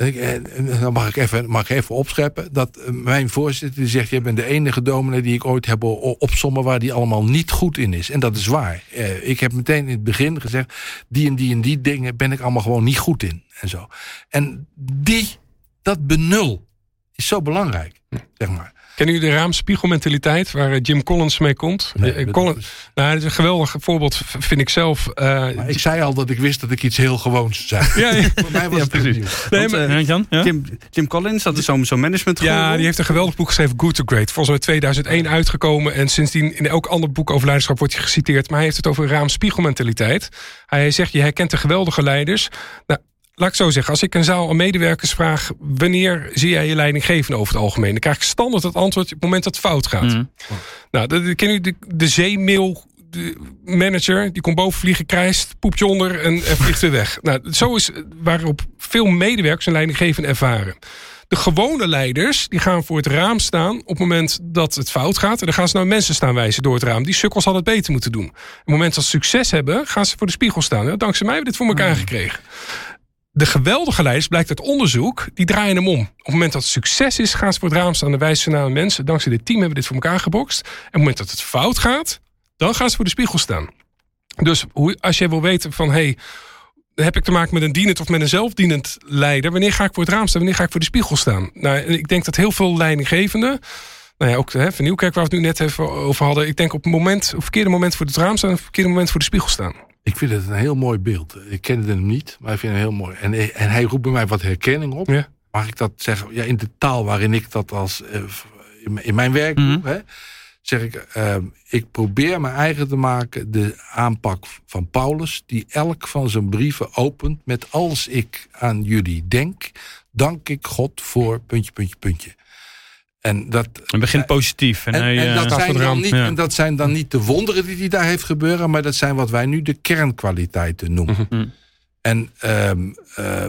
uh, ik, eh, dan mag ik even, mag ik even opscheppen... dat mijn voorzitter die zegt, je bent de enige dominee die ik ooit heb opsommen... waar die allemaal niet goed in is. En dat is waar. Uh, ik heb meteen in het begin gezegd, die en die en die dingen ben ik allemaal gewoon niet goed in. En zo. En die, dat benul, is zo belangrijk, zeg maar. Kennen jullie de raamspiegelmentaliteit waar Jim Collins mee komt? Nee, Collins, is... nou, dat is een geweldig voorbeeld, vind ik zelf. Uh, ik zei al dat ik wist dat ik iets heel gewoons zei. ja, ja. Voor mij was ja, het precies. Nee, maar, Want, uh, Jan, ja? Jim, Jim Collins, dat is zo'n zo management. Ja, die heeft een geweldig boek geschreven, Good to Great. Volgens mij tweeduizend één uitgekomen. En sindsdien in elk ander boek over leiderschap wordt hij geciteerd. Maar hij heeft het over raamspiegelmentaliteit. Hij zegt, je herkent de geweldige leiders... Nou, laat ik zo zeggen, als ik een zaal aan medewerkers vraag... wanneer zie jij je leidinggevende over het algemeen? Dan krijg ik standaard het antwoord op het moment dat het fout gaat. Mm. Nou, de, de, de, de zeemail de manager, die komt boven vliegen, krijst... poept je onder en, en vliegt weer weg. Nou, zo is waarop veel medewerkers hun leidinggevende ervaren. De gewone leiders die gaan voor het raam staan... op het moment dat het fout gaat. En dan gaan ze naar mensen staan wijzen door het raam. Die sukkels hadden het beter moeten doen. Op het moment dat ze succes hebben, gaan ze voor de spiegel staan. Nou, dankzij mij hebben we dit voor elkaar mm. gekregen. De geweldige leiders, blijkt uit onderzoek, die draaien hem om. Op het moment dat het succes is, gaan ze voor het raam staan... en wijzen ze naar de mensen. Dankzij dit team hebben we dit voor elkaar gebokst. En op het moment dat het fout gaat, dan gaan ze voor de spiegel staan. Dus als jij wil weten van... hey, heb ik te maken met een dienend of met een zelfdienend leider... wanneer ga ik voor het raam staan, wanneer ga ik voor de spiegel staan? Nou, ik denk dat heel veel leidinggevenden... nou ja, ook hè, Van Nieuwkerk, waar we het nu net even over hadden... ik denk op het moment, op verkeerde moment voor het raam staan... en op verkeerde moment voor de spiegel staan. Ik vind het een heel mooi beeld. Ik kende hem niet, maar ik vind hem heel mooi. En, en hij roept bij mij wat herkenning op. Ja. Mag ik dat zeggen? Ja, in de taal waarin ik dat als... in mijn werk doe, mm-hmm. hè, zeg ik... Uh, ik probeer mijn eigen te maken de aanpak van Paulus... die elk van zijn brieven opent met... als ik aan jullie denk, dank ik God voor... puntje, puntje, puntje. En dat en begint positief. En, en, hij, en, dat zijn dan niet, ja. en dat zijn dan niet de wonderen die hij daar heeft gebeuren... maar dat zijn wat wij nu de kernkwaliteiten noemen. Mm-hmm. En um, uh,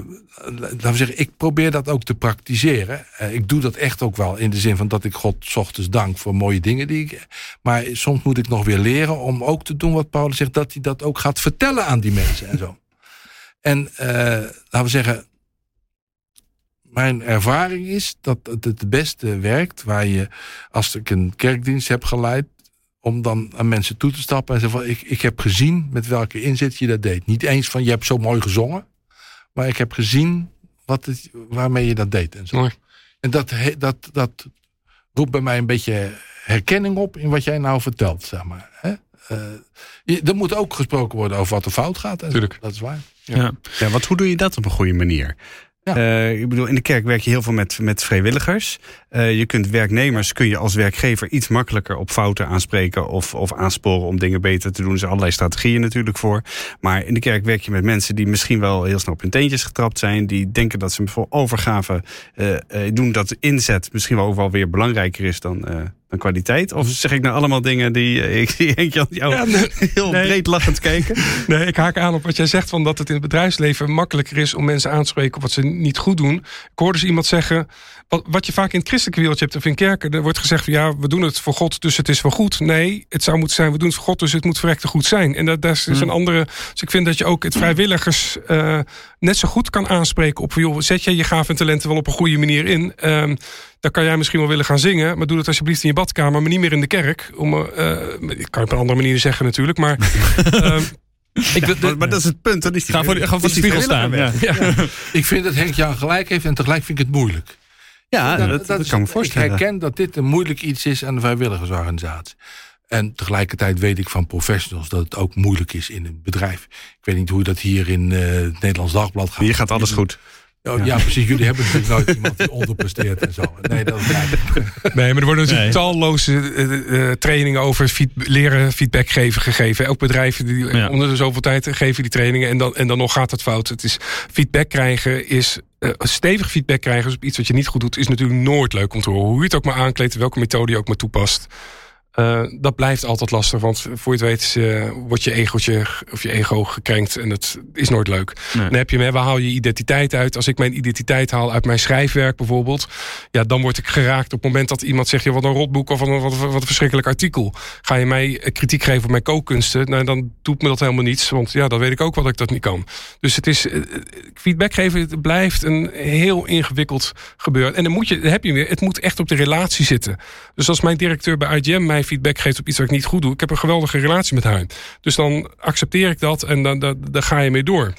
laten we zeggen, ik probeer dat ook te praktiseren. Uh, ik doe dat echt ook wel in de zin van dat ik God 's ochtends dank voor mooie dingen. Die ik, maar soms moet ik nog weer leren om ook te doen wat Paulus zegt. Dat hij dat ook gaat vertellen aan die mensen en zo. En uh, laten we zeggen, mijn ervaring is dat het het beste werkt. Waar je, als ik een kerkdienst heb geleid, om dan aan mensen toe te stappen en zeggen van, ik, ik heb gezien met welke inzet je dat deed. Niet eens van, je hebt zo mooi gezongen, maar ik heb gezien wat het, waarmee je dat deed. En, zo. Mooi. En dat, dat, dat roept bij mij een beetje herkenning op in wat jij nou vertelt, zeg maar. Hè? Uh, je, er moet ook gesproken worden over wat er fout gaat. En tuurlijk. Dat is waar. Ja. Ja. Ja, want hoe doe je dat op een goede manier? Ja. Uh, ik bedoel, in de kerk werk je heel veel met, met vrijwilligers. Uh, je kunt werknemers, kun je als werkgever iets makkelijker op fouten aanspreken of, of aansporen om dingen beter te doen. Er zijn allerlei strategieën natuurlijk voor. Maar in de kerk werk je met mensen die misschien wel heel snel op hun teentjes getrapt zijn. Die denken dat ze voor overgave uh, uh, doen dat inzet misschien wel overal weer belangrijker is dan... Uh, Een kwaliteit? Of zeg ik nou allemaal dingen die... Uh, ik zie Henk Jan jou ja, nee, heel nee. breed lachend kijken. Nee, ik haak aan op wat jij zegt, van dat het in het bedrijfsleven makkelijker is om mensen aan te spreken op wat ze niet goed doen. Ik hoor dus iemand zeggen, wat, wat je vaak in het christelijke wereldje hebt of in kerken, er wordt gezegd van ja, we doen het voor God, dus het is wel goed. Nee, het zou moeten zijn, we doen het voor God, dus het moet verrekte goed zijn. En dat, dat is hmm. een andere... Dus ik vind dat je ook het vrijwilligers uh, net zo goed kan aanspreken op, joh, zet jij je gaven en talenten wel op een goede manier in. Um, Dan kan jij misschien wel willen gaan zingen, maar doe dat alsjeblieft in je badkamer, maar niet meer in de kerk. Om, uh, ik kan het op een andere manier zeggen natuurlijk, maar... uh, ik, ja, maar, maar dat is het punt, dan is die, ga voor, ga voor is de spiegel staan. Ja. Ja. Ja. Ik vind dat Henk Jan gelijk heeft en tegelijk vind ik het moeilijk. Ja, dat, dat, dat is, kan me voorstellen. Ik herken dat dit een moeilijk iets is aan de vrijwilligersorganisatie. En tegelijkertijd weet ik van professionals dat het ook moeilijk is in een bedrijf. Ik weet niet hoe dat hier in uh, het Nederlands Dagblad gaat. Hier gaat alles goed. Oh, ja. ja, precies. Jullie hebben natuurlijk nooit iemand die onderpresteert en zo. Nee, dat is eigenlijk... nee, maar er worden natuurlijk nee. talloze uh, trainingen over feed- leren feedback geven gegeven. Elk bedrijf die ja. onder de zoveel tijd geven die trainingen. En dan, en dan nog gaat het fout. Het is feedback krijgen is... Uh, stevig feedback krijgen dus op iets wat je niet goed doet... is natuurlijk nooit leuk om te horen. Hoe je het ook maar aankleedt, welke methode je ook maar toepast... Uh, dat blijft altijd lastig, want voor je het weet uh, wordt je egootje of je ego gekrenkt en dat is nooit leuk. Nee. Dan heb je me, waar haal je identiteit uit? Als ik mijn identiteit haal uit mijn schrijfwerk bijvoorbeeld, ja, dan word ik geraakt op het moment dat iemand zegt, ja, wat een rotboek of wat een, wat, wat een verschrikkelijk artikel. Ga je mij kritiek geven op mijn kookkunsten? Nou, dan doet me dat helemaal niets, want ja, dan weet ik ook wel dat ik dat niet kan. Dus het is uh, feedback geven, het blijft een heel ingewikkeld gebeuren. En dan moet je, dan heb je weer, het moet echt op de relatie zitten. Dus als mijn directeur bij I G M mij feedback geeft op iets wat ik niet goed doe. Ik heb een geweldige relatie met haar. Dus dan accepteer ik dat en dan, dan, dan ga je mee door.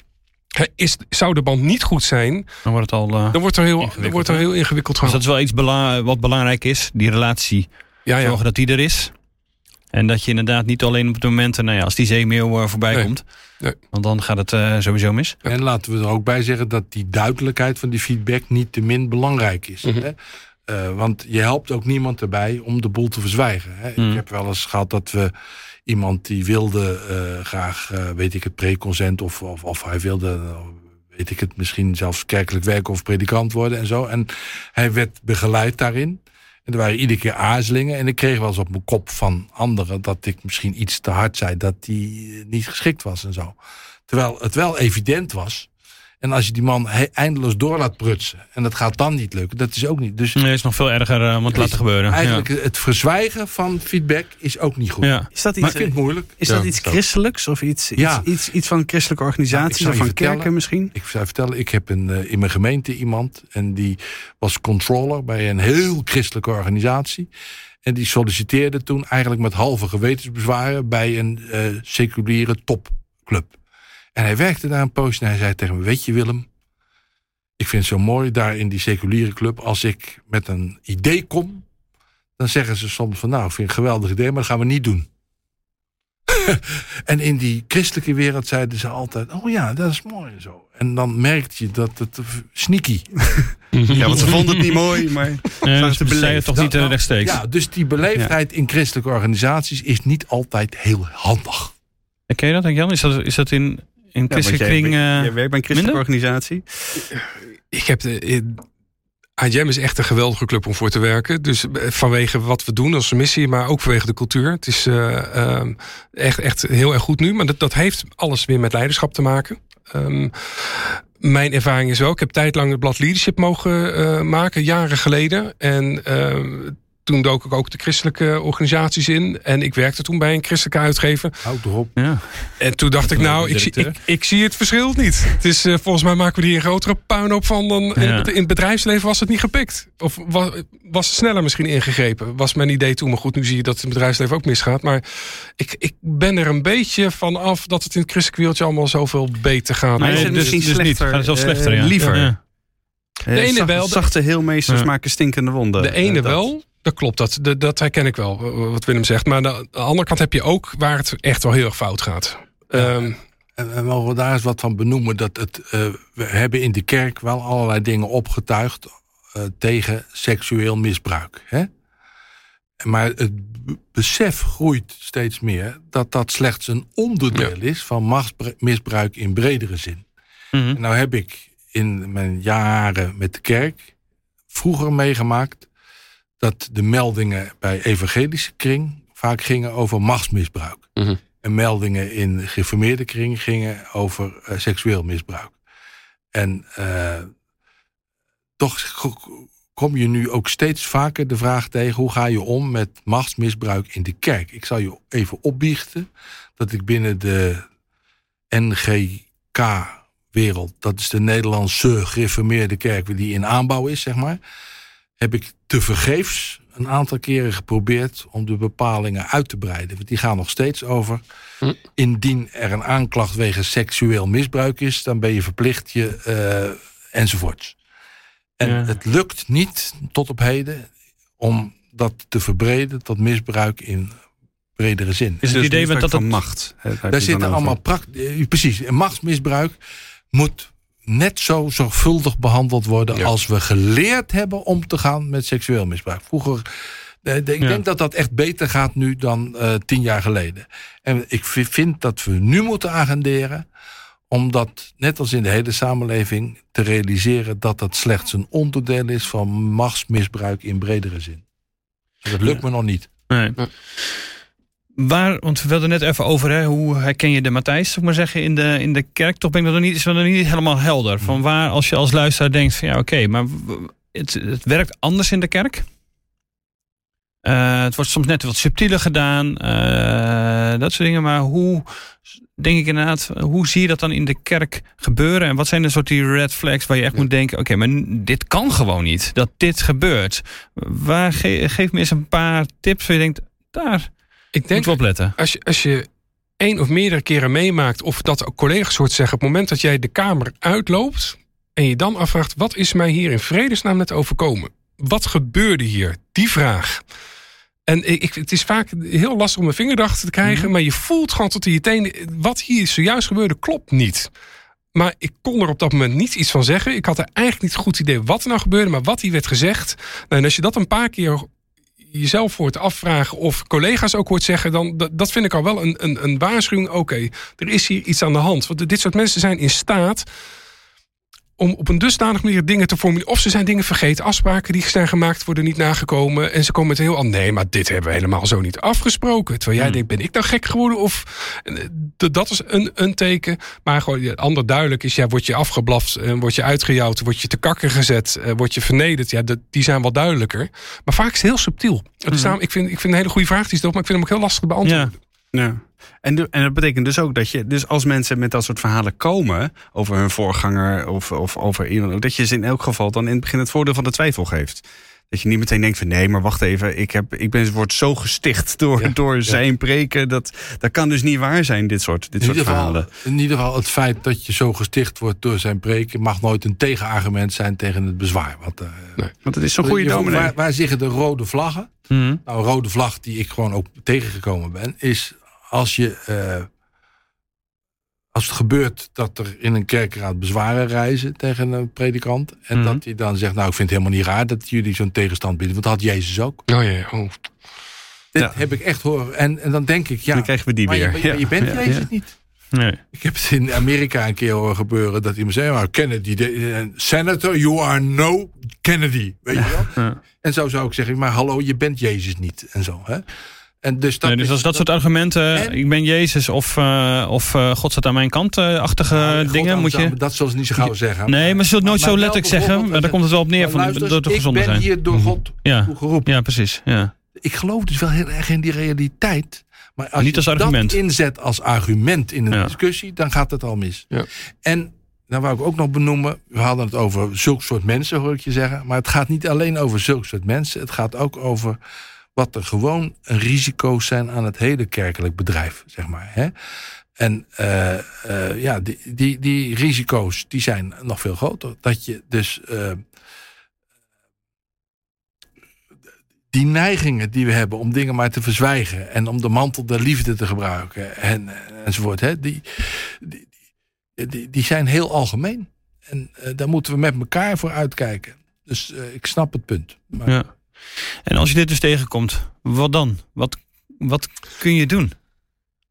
Is, zou de band niet goed zijn... Dan wordt, het al, uh, dan wordt er heel ingewikkeld, wordt er heel ingewikkeld dus dat is wel iets bela- wat belangrijk is. Die relatie. Ja, ja. Zorgen dat die er is. En dat je inderdaad niet alleen op de momenten... Nou ja, als die zeemeel uh, voorbij nee. komt. Nee. Want dan gaat het uh, sowieso mis. En laten we er ook bij zeggen... dat die duidelijkheid van die feedback niet te min belangrijk is. Mm-hmm. Hè? Uh, want je helpt ook niemand erbij om de boel te verzwijgen. Hè? Mm. Ik heb wel eens gehad dat we iemand die wilde uh, graag, uh, weet ik het, pre-consent... Of, of, of hij wilde, uh, weet ik het, misschien zelfs kerkelijk werken of predikant worden en zo. En hij werd begeleid daarin. En er waren iedere keer aarzelingen. En ik kreeg wel eens op mijn kop van anderen dat ik misschien iets te hard zei... dat die niet geschikt was en zo. Terwijl het wel evident was... En als je die man eindeloos door laat prutsen... en dat gaat dan niet lukken, dat is ook niet... Dus nee, het is nog veel erger uh, om het te laten gebeuren. Eigenlijk ja. het verzwijgen van feedback is ook niet goed. Ja. Is dat iets, maar ik vind het moeilijk. Is ja, dat iets christelijks of iets, iets, ja. iets, iets van een christelijke organisatie? Nou, of van kerken misschien? Ik zou vertellen, ik heb een, uh, in mijn gemeente iemand... en die was controller bij een heel christelijke organisatie... en die solliciteerde toen eigenlijk met halve gewetensbezwaren... bij een uh, seculiere topclub. En hij werkte daar een poosje en hij zei tegen me... weet je Willem, ik vind het zo mooi daar in die seculiere club... als ik met een idee kom... dan zeggen ze soms van nou, ik vind het een geweldig idee... maar dat gaan we niet doen. En in die christelijke wereld zeiden ze altijd... oh ja, dat is mooi en zo. En dan merkte je dat het sneaky... ja, want ze vonden het niet mooi, maar... Ja, dus ze beleefd het toch niet nou, rechtstreeks. Ja, dus die beleefdheid ja. in christelijke organisaties... is niet altijd heel handig. Ken je dat, Henk Jan? Is dat, is dat in... In ja, jij, kring, uh, jij werkt bij een christelijke minder? Organisatie. Ik heb de, I G M is echt een geweldige club om voor te werken. Dus vanwege wat we doen als missie, maar ook vanwege de cultuur. Het is uh, uh, echt, echt heel erg goed nu. Maar dat, dat heeft alles weer met leiderschap te maken. Um, mijn ervaring is wel, ik heb tijdlang het blad Leadership mogen uh, maken, jaren geleden. En uh, toen dook ik ook de christelijke organisaties in. En ik werkte toen bij een christelijke uitgever. Houd erop. Ja. En toen dacht ik, nou, ik, ik, ik, ik zie het verschil niet. Het is, uh, volgens mij maken we hier een grotere puinhoop van dan ja. in, in het bedrijfsleven was het niet gepikt. Of was, was het sneller misschien ingegrepen. Was mijn idee toen, maar goed, nu zie je dat het bedrijfsleven ook misgaat. Maar ik, ik ben er een beetje van af dat het in het christelijk wereldje allemaal zoveel beter gaat. Maar is het misschien dus, dus slechter? Niet. Gaat het slechter, ja. Uh, liever. Ja, ja. De, de ene zacht, wel. De, zachte heelmeesters ja. maken stinkende wonden. De ene uh, wel. Dat klopt, dat, dat, dat herken ik wel, wat Willem zegt. Maar aan de andere kant heb je ook waar het echt wel heel erg fout gaat. Ja, um, en, en mogen we daar eens wat van benoemen. Dat het, uh, we hebben in de kerk wel allerlei dingen opgetuigd uh, tegen seksueel misbruik. Hè? Maar het besef groeit steeds meer dat dat slechts een onderdeel ja. is van machtsmisbruik in bredere zin. Mm-hmm. En nou heb ik in mijn jaren met de kerk vroeger meegemaakt dat de meldingen bij evangelische kring vaak gingen over machtsmisbruik. Mm-hmm. En meldingen in geformeerde kring gingen over uh, seksueel misbruik. En uh, toch kom je nu ook steeds vaker de vraag tegen, hoe ga je om met machtsmisbruik in de kerk? Ik zal je even opbiechten dat ik binnen de N G K-wereld... dat is de Nederlandse Geformeerde Kerk die in aanbouw is, zeg maar, heb ik tevergeefs een aantal keren geprobeerd om de bepalingen uit te breiden. Want die gaan nog steeds over. Hm. Indien er een aanklacht wegens seksueel misbruik is, dan ben je verplicht je uh, enzovoorts. En ja. het lukt niet tot op heden om dat te verbreden, dat misbruik in bredere zin. Is het, dus het idee dat van het macht? He, daar zitten allemaal praktisch. Precies, machtsmisbruik moet net zo zorgvuldig behandeld worden ja. als we geleerd hebben om te gaan met seksueel misbruik. Vroeger, ik denk ja. dat dat echt beter gaat nu dan uh, tien jaar geleden. En ik vind dat we nu moeten agenderen om dat, net als in de hele samenleving, te realiseren dat dat slechts een onderdeel is van machtsmisbruik in bredere zin. Dus dat lukt ja. me nog niet. Nee. Ja. Waar, want we wilden net even over, hè, hoe herken je de Matthijs, zeg maar zeggen, in de, in de kerk? Toch ben ik dat nog niet, is dat nog niet helemaal helder. Van waar, als je als luisteraar denkt van ja, oké, okay, maar het, het werkt anders in de kerk. Uh, het wordt soms net wat subtieler gedaan, uh, dat soort dingen. Maar hoe, denk ik inderdaad, hoe zie je dat dan in de kerk gebeuren? En wat zijn een soort die red flags waar je echt ja. moet denken, oké, okay, maar dit kan gewoon niet, dat dit gebeurt. Waar, ge, geef me eens een paar tips waar je denkt, daar... Ik denk, als je, als je één of meerdere keren meemaakt, of dat ook collega's hoort zeggen, op het moment dat jij de kamer uitloopt en je dan afvraagt, wat is mij hier in vredesnaam net overkomen? Wat gebeurde hier? Die vraag. En ik, het is vaak heel lastig om mijn vinger erachter te krijgen, mm-hmm. maar je voelt gewoon tot in je tenen, wat hier zojuist gebeurde klopt niet. Maar ik kon er op dat moment niet iets van zeggen. Ik had er eigenlijk niet een goed idee wat er nou gebeurde, maar wat hier werd gezegd. Nou, en als je dat een paar keer jezelf hoort afvragen of collega's ook hoort zeggen, dan dat, dat vind ik al wel een, een, een waarschuwing. Oké, okay, er is hier iets aan de hand. Want dit soort mensen zijn in staat om op een dusdanige manier dingen te formuleren. Of ze zijn dingen vergeten, afspraken die zijn gemaakt worden niet nagekomen. En ze komen met een heel ander. Nee, maar dit hebben we helemaal zo niet afgesproken. Terwijl jij hmm. denkt, ben ik nou gek geworden? Of dat is een, een teken. Maar gewoon het ander duidelijk is, ja, word je afgeblaft, word je uitgejouwd, word je te kakken gezet, word je vernederd. Ja, dat, die zijn wel duidelijker. Maar vaak is het heel subtiel. Hmm. Dus daarom, ik vind, ik vind een hele goede vraag die is erop, maar ik vind hem ook heel lastig te beantwoorden. Ja, ja. En, de, en dat betekent dus ook dat je, dus als mensen met dat soort verhalen komen over hun voorganger of, of over iemand, dat je ze in elk geval dan in het begin het voordeel van de twijfel geeft. Dat je niet meteen denkt van nee, maar wacht even, ik, heb, ik ben, word zo gesticht door, ja, door ja. zijn preken. Dat, dat kan dus niet waar zijn, dit soort, dit soort geval, verhalen. In ieder geval het feit dat je zo gesticht wordt door zijn preken mag nooit een tegenargument zijn tegen het bezwaar. Want, uh, nee. Want het is zo'n goede dominee. Waar, waar zitten de rode vlaggen? Mm-hmm. Nou, een rode vlag die ik gewoon ook tegengekomen ben, is als je, uh, als het gebeurt dat er in een kerkraad bezwaren reizen tegen een predikant. En mm-hmm. dat hij dan zegt, nou, ik vind het helemaal niet raar dat jullie zo'n tegenstand bieden. Want dat had Jezus ook. Oh jee, oh. Dit ja. heb ik echt horen. En, en dan denk ik, ja. Dan krijgen we die maar weer. Je, je, ja. je bent ja. Jezus ja. niet. Nee. Ik heb het in Amerika een keer horen gebeuren dat iemand zei, maar Kennedy, de, senator, you are no Kennedy. Weet je wel? Ja. En zo zou ik zeggen, maar hallo, je bent Jezus niet. En zo, hè. En dus dat, nee, dus als dat, dat soort argumenten, en, ik ben Jezus of, uh, of uh, God staat aan mijn kant-achtige uh, nou, dingen, moet je... Dat zullen ze niet zo gauw zeggen. Nee, maar, maar ze zullen het nooit maar, zo letterlijk zeggen, maar daar komt het wel op neer van luister, dat we gezonder zijn. Ik ben hier door God ja. toegeroepen. Ja, precies. Ja. Ik geloof dus wel heel erg in die realiteit, maar als niet als je argument. dat inzet als argument in een ja. discussie, dan gaat het al mis. Ja. En dan wou ik ook nog benoemen, we hadden het over zulk soort mensen, hoor ik je zeggen, maar het gaat niet alleen over zulk soort mensen, het gaat ook over... wat er gewoon risico's zijn aan het hele kerkelijk bedrijf, zeg maar. Hè? En uh, uh, ja, die, die, die risico's die zijn nog veel groter. Dat je dus uh, die neigingen die we hebben om dingen maar te verzwijgen... en om de mantel der liefde te gebruiken en, enzovoort... Hè? Die, die, die, die zijn heel algemeen. En uh, daar moeten we met elkaar voor uitkijken. Dus uh, ik snap het punt. Maar... Ja. En als je dit dus tegenkomt, wat dan? Wat, wat kun je doen?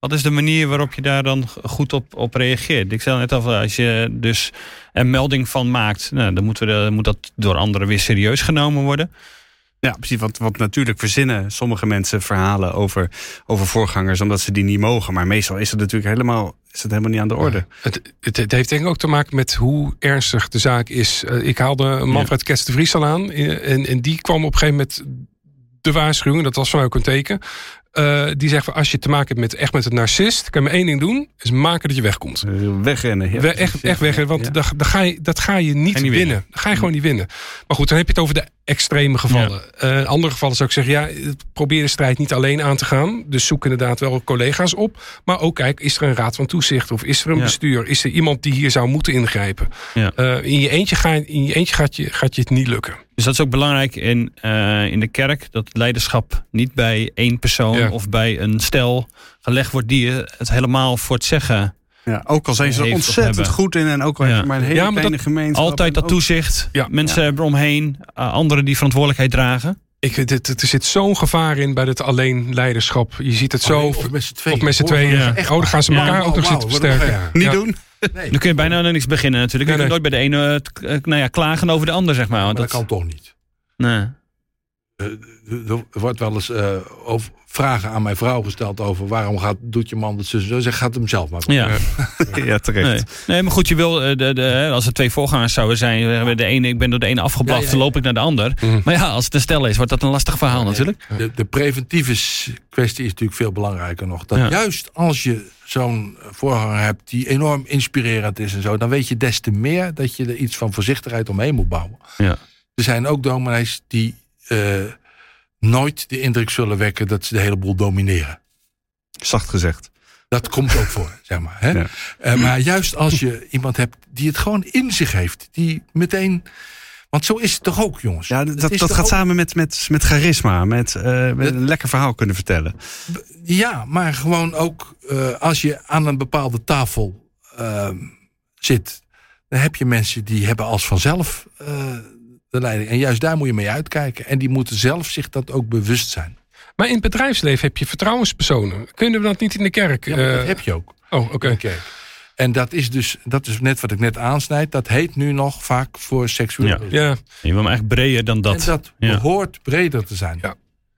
Wat is de manier waarop je daar dan goed op, op reageert? Ik zei net al, als je dus een melding van maakt... Nou, dan, moeten we, dan moet dat door anderen weer serieus genomen worden. Ja, precies. Want, want natuurlijk verzinnen sommige mensen verhalen over, over voorgangers... omdat ze die niet mogen. Maar meestal is dat natuurlijk helemaal... is dat helemaal niet aan de orde. Ja, het, het, het heeft denk ik ook te maken met hoe ernstig de zaak is. Uh, ik haalde Manfred Kets de Vries al aan. En, en die kwam op een gegeven moment de waarschuwing. Dat was voor mij ook een teken. Uh, die zegt, van, als je te maken hebt met, echt met een narcist... kan je maar één ding doen, is maken dat je wegkomt. Wegrennen. Ja. We, echt, echt wegrennen, want ja. dat, dat, ga je, dat ga je niet winnen. winnen. Dat ga je gewoon niet winnen. Maar goed, dan heb je het over de extreme gevallen. Ja. Uh, andere gevallen zou ik zeggen, ja, probeer de strijd niet alleen aan te gaan. Dus zoek inderdaad wel collega's op. Maar ook kijk, is er een raad van toezicht of is er een ja. bestuur? Is er iemand die hier zou moeten ingrijpen? Ja. Uh, in je eentje, ga, in je eentje gaat, je, gaat je het niet lukken. Dus dat is ook belangrijk in, uh, in de kerk. Dat leiderschap niet bij één persoon ja. of bij een stel gelegd wordt... die het helemaal voor het zeggen... Ja, ook al zijn ze er ontzettend goed in en ook al ja. heeft maar een hele ja, maar kleine dat, gemeenschap. Altijd dat toezicht, ja. mensen ja. eromheen, uh, anderen die verantwoordelijkheid dragen. Ik, dit, er zit zo'n gevaar in bij het alleen leiderschap. Je ziet het alleen, zo, of met z'n tweeën. Ja. Oh, dan gaan ze elkaar ja. ook nog oh, wow, zitten versterken. Ja. Niet ja. doen. Nee. Dan kun je bijna niks beginnen natuurlijk. Je nee, kunt nee. nooit bij de ene nou ja, klagen over de ander, zeg maar. Maar dat, dat kan toch niet? Nee. Er wordt wel eens uh, over vragen aan mijn vrouw gesteld over... waarom gaat, doet je man dat zus en zo? Zeg, gaat hem zelf maar. Ja. ja, terecht. Nee. nee, maar goed, je wil de, de, als er twee voorgangers zouden zijn... de ene, ik ben door de ene afgeblaft, ja, ja, ja. loop ik naar de ander. Mm. Maar ja, als het een stel is, wordt dat een lastig verhaal ja, ja. natuurlijk. De, de preventieve kwestie is natuurlijk veel belangrijker nog. Dat ja. juist als je zo'n voorganger hebt die enorm inspirerend is en zo... dan weet je des te meer dat je er iets van voorzichtigheid omheen moet bouwen. Ja. Er zijn ook dominees die... Uh, nooit de indruk zullen wekken dat ze de hele boel domineren. Zacht gezegd. Dat komt ook voor, zeg maar. Hè? Ja. Uh, maar juist als je iemand hebt die het gewoon in zich heeft, die meteen... Want zo is het toch ook, jongens? Ja, dat dat, dat gaat ook... samen met, met, met charisma, met, uh, met een lekker verhaal kunnen vertellen. Ja, maar gewoon ook uh, als je aan een bepaalde tafel uh, zit... dan heb je mensen die hebben als vanzelf... Uh, de leiding. En juist daar moet je mee uitkijken. En die moeten zelf zich dat ook bewust zijn. Maar in het bedrijfsleven heb je vertrouwenspersonen. Kunnen we dat niet in de kerk? Ja, uh... dat heb je ook. Oh, oké. Okay. Okay. En dat is dus, dat is net wat ik net aansnijd. Dat heet nu nog vaak voor seksueel. Ja. ja. Je wil hem eigenlijk breder dan dat. En dat ja. behoort breder te zijn. Ja.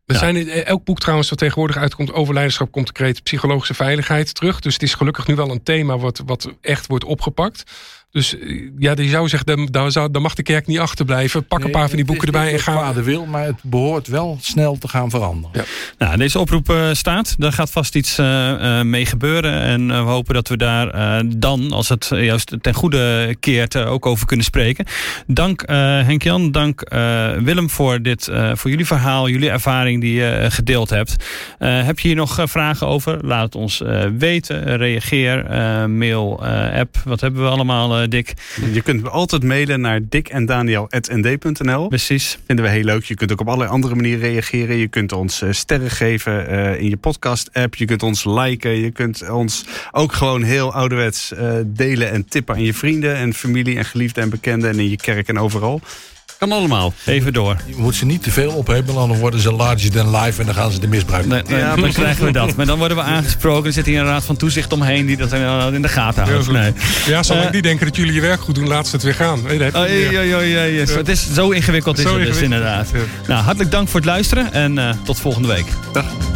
Er zijn in elk boek trouwens dat tegenwoordig uitkomt over leiderschap... komt de kreet psychologische veiligheid terug. Dus het is gelukkig nu wel een thema wat, wat echt wordt opgepakt. Dus ja, die zou zeggen, daar mag de kerk niet achterblijven. Pak nee, een paar van die boeken erbij en ga... vader wil, maar het behoort wel snel te gaan veranderen. Ja. Nou, deze oproep uh, staat. Daar gaat vast iets uh, uh, mee gebeuren. En uh, we hopen dat we daar uh, dan, als het juist ten goede keert... Uh, ook over kunnen spreken. Dank uh, Henk-Jan, dank uh, Willem voor, dit, uh, voor jullie verhaal, jullie ervaring... die je gedeeld hebt. Uh, heb je hier nog vragen over? Laat het ons uh, weten. Reageer, uh, mail, uh, app. Wat hebben we allemaal, uh, Dick? Je kunt altijd mailen naar dick en daniel apenstaartje n d punt n l. Precies. Vinden we heel leuk. Je kunt ook op allerlei andere manieren reageren. Je kunt ons uh, sterren geven uh, in je podcast-app. Je kunt ons liken. Je kunt ons ook gewoon heel ouderwets uh, delen en tippen aan je vrienden en familie en geliefden en bekenden en in je kerk en overal. Kan allemaal. Even door. Je moet ze niet te veel opheffen, dan worden ze larger than life en dan gaan ze de misbruik. Nee, nee, ja, dan krijgen we dat. Maar dan worden we aangesproken. Er zit hier een raad van toezicht omheen die dat in de gaten houdt. Nee. Ja, zal uh, ik niet denken dat jullie je werk goed doen, laat ze het weer gaan. Nee, dat heb je oh, oh, oh, oh, yes. uh, het is zo ingewikkeld is zo het ingewikkeld. Dus inderdaad. Ja. Nou, hartelijk dank voor het luisteren en uh, tot volgende week. Dag.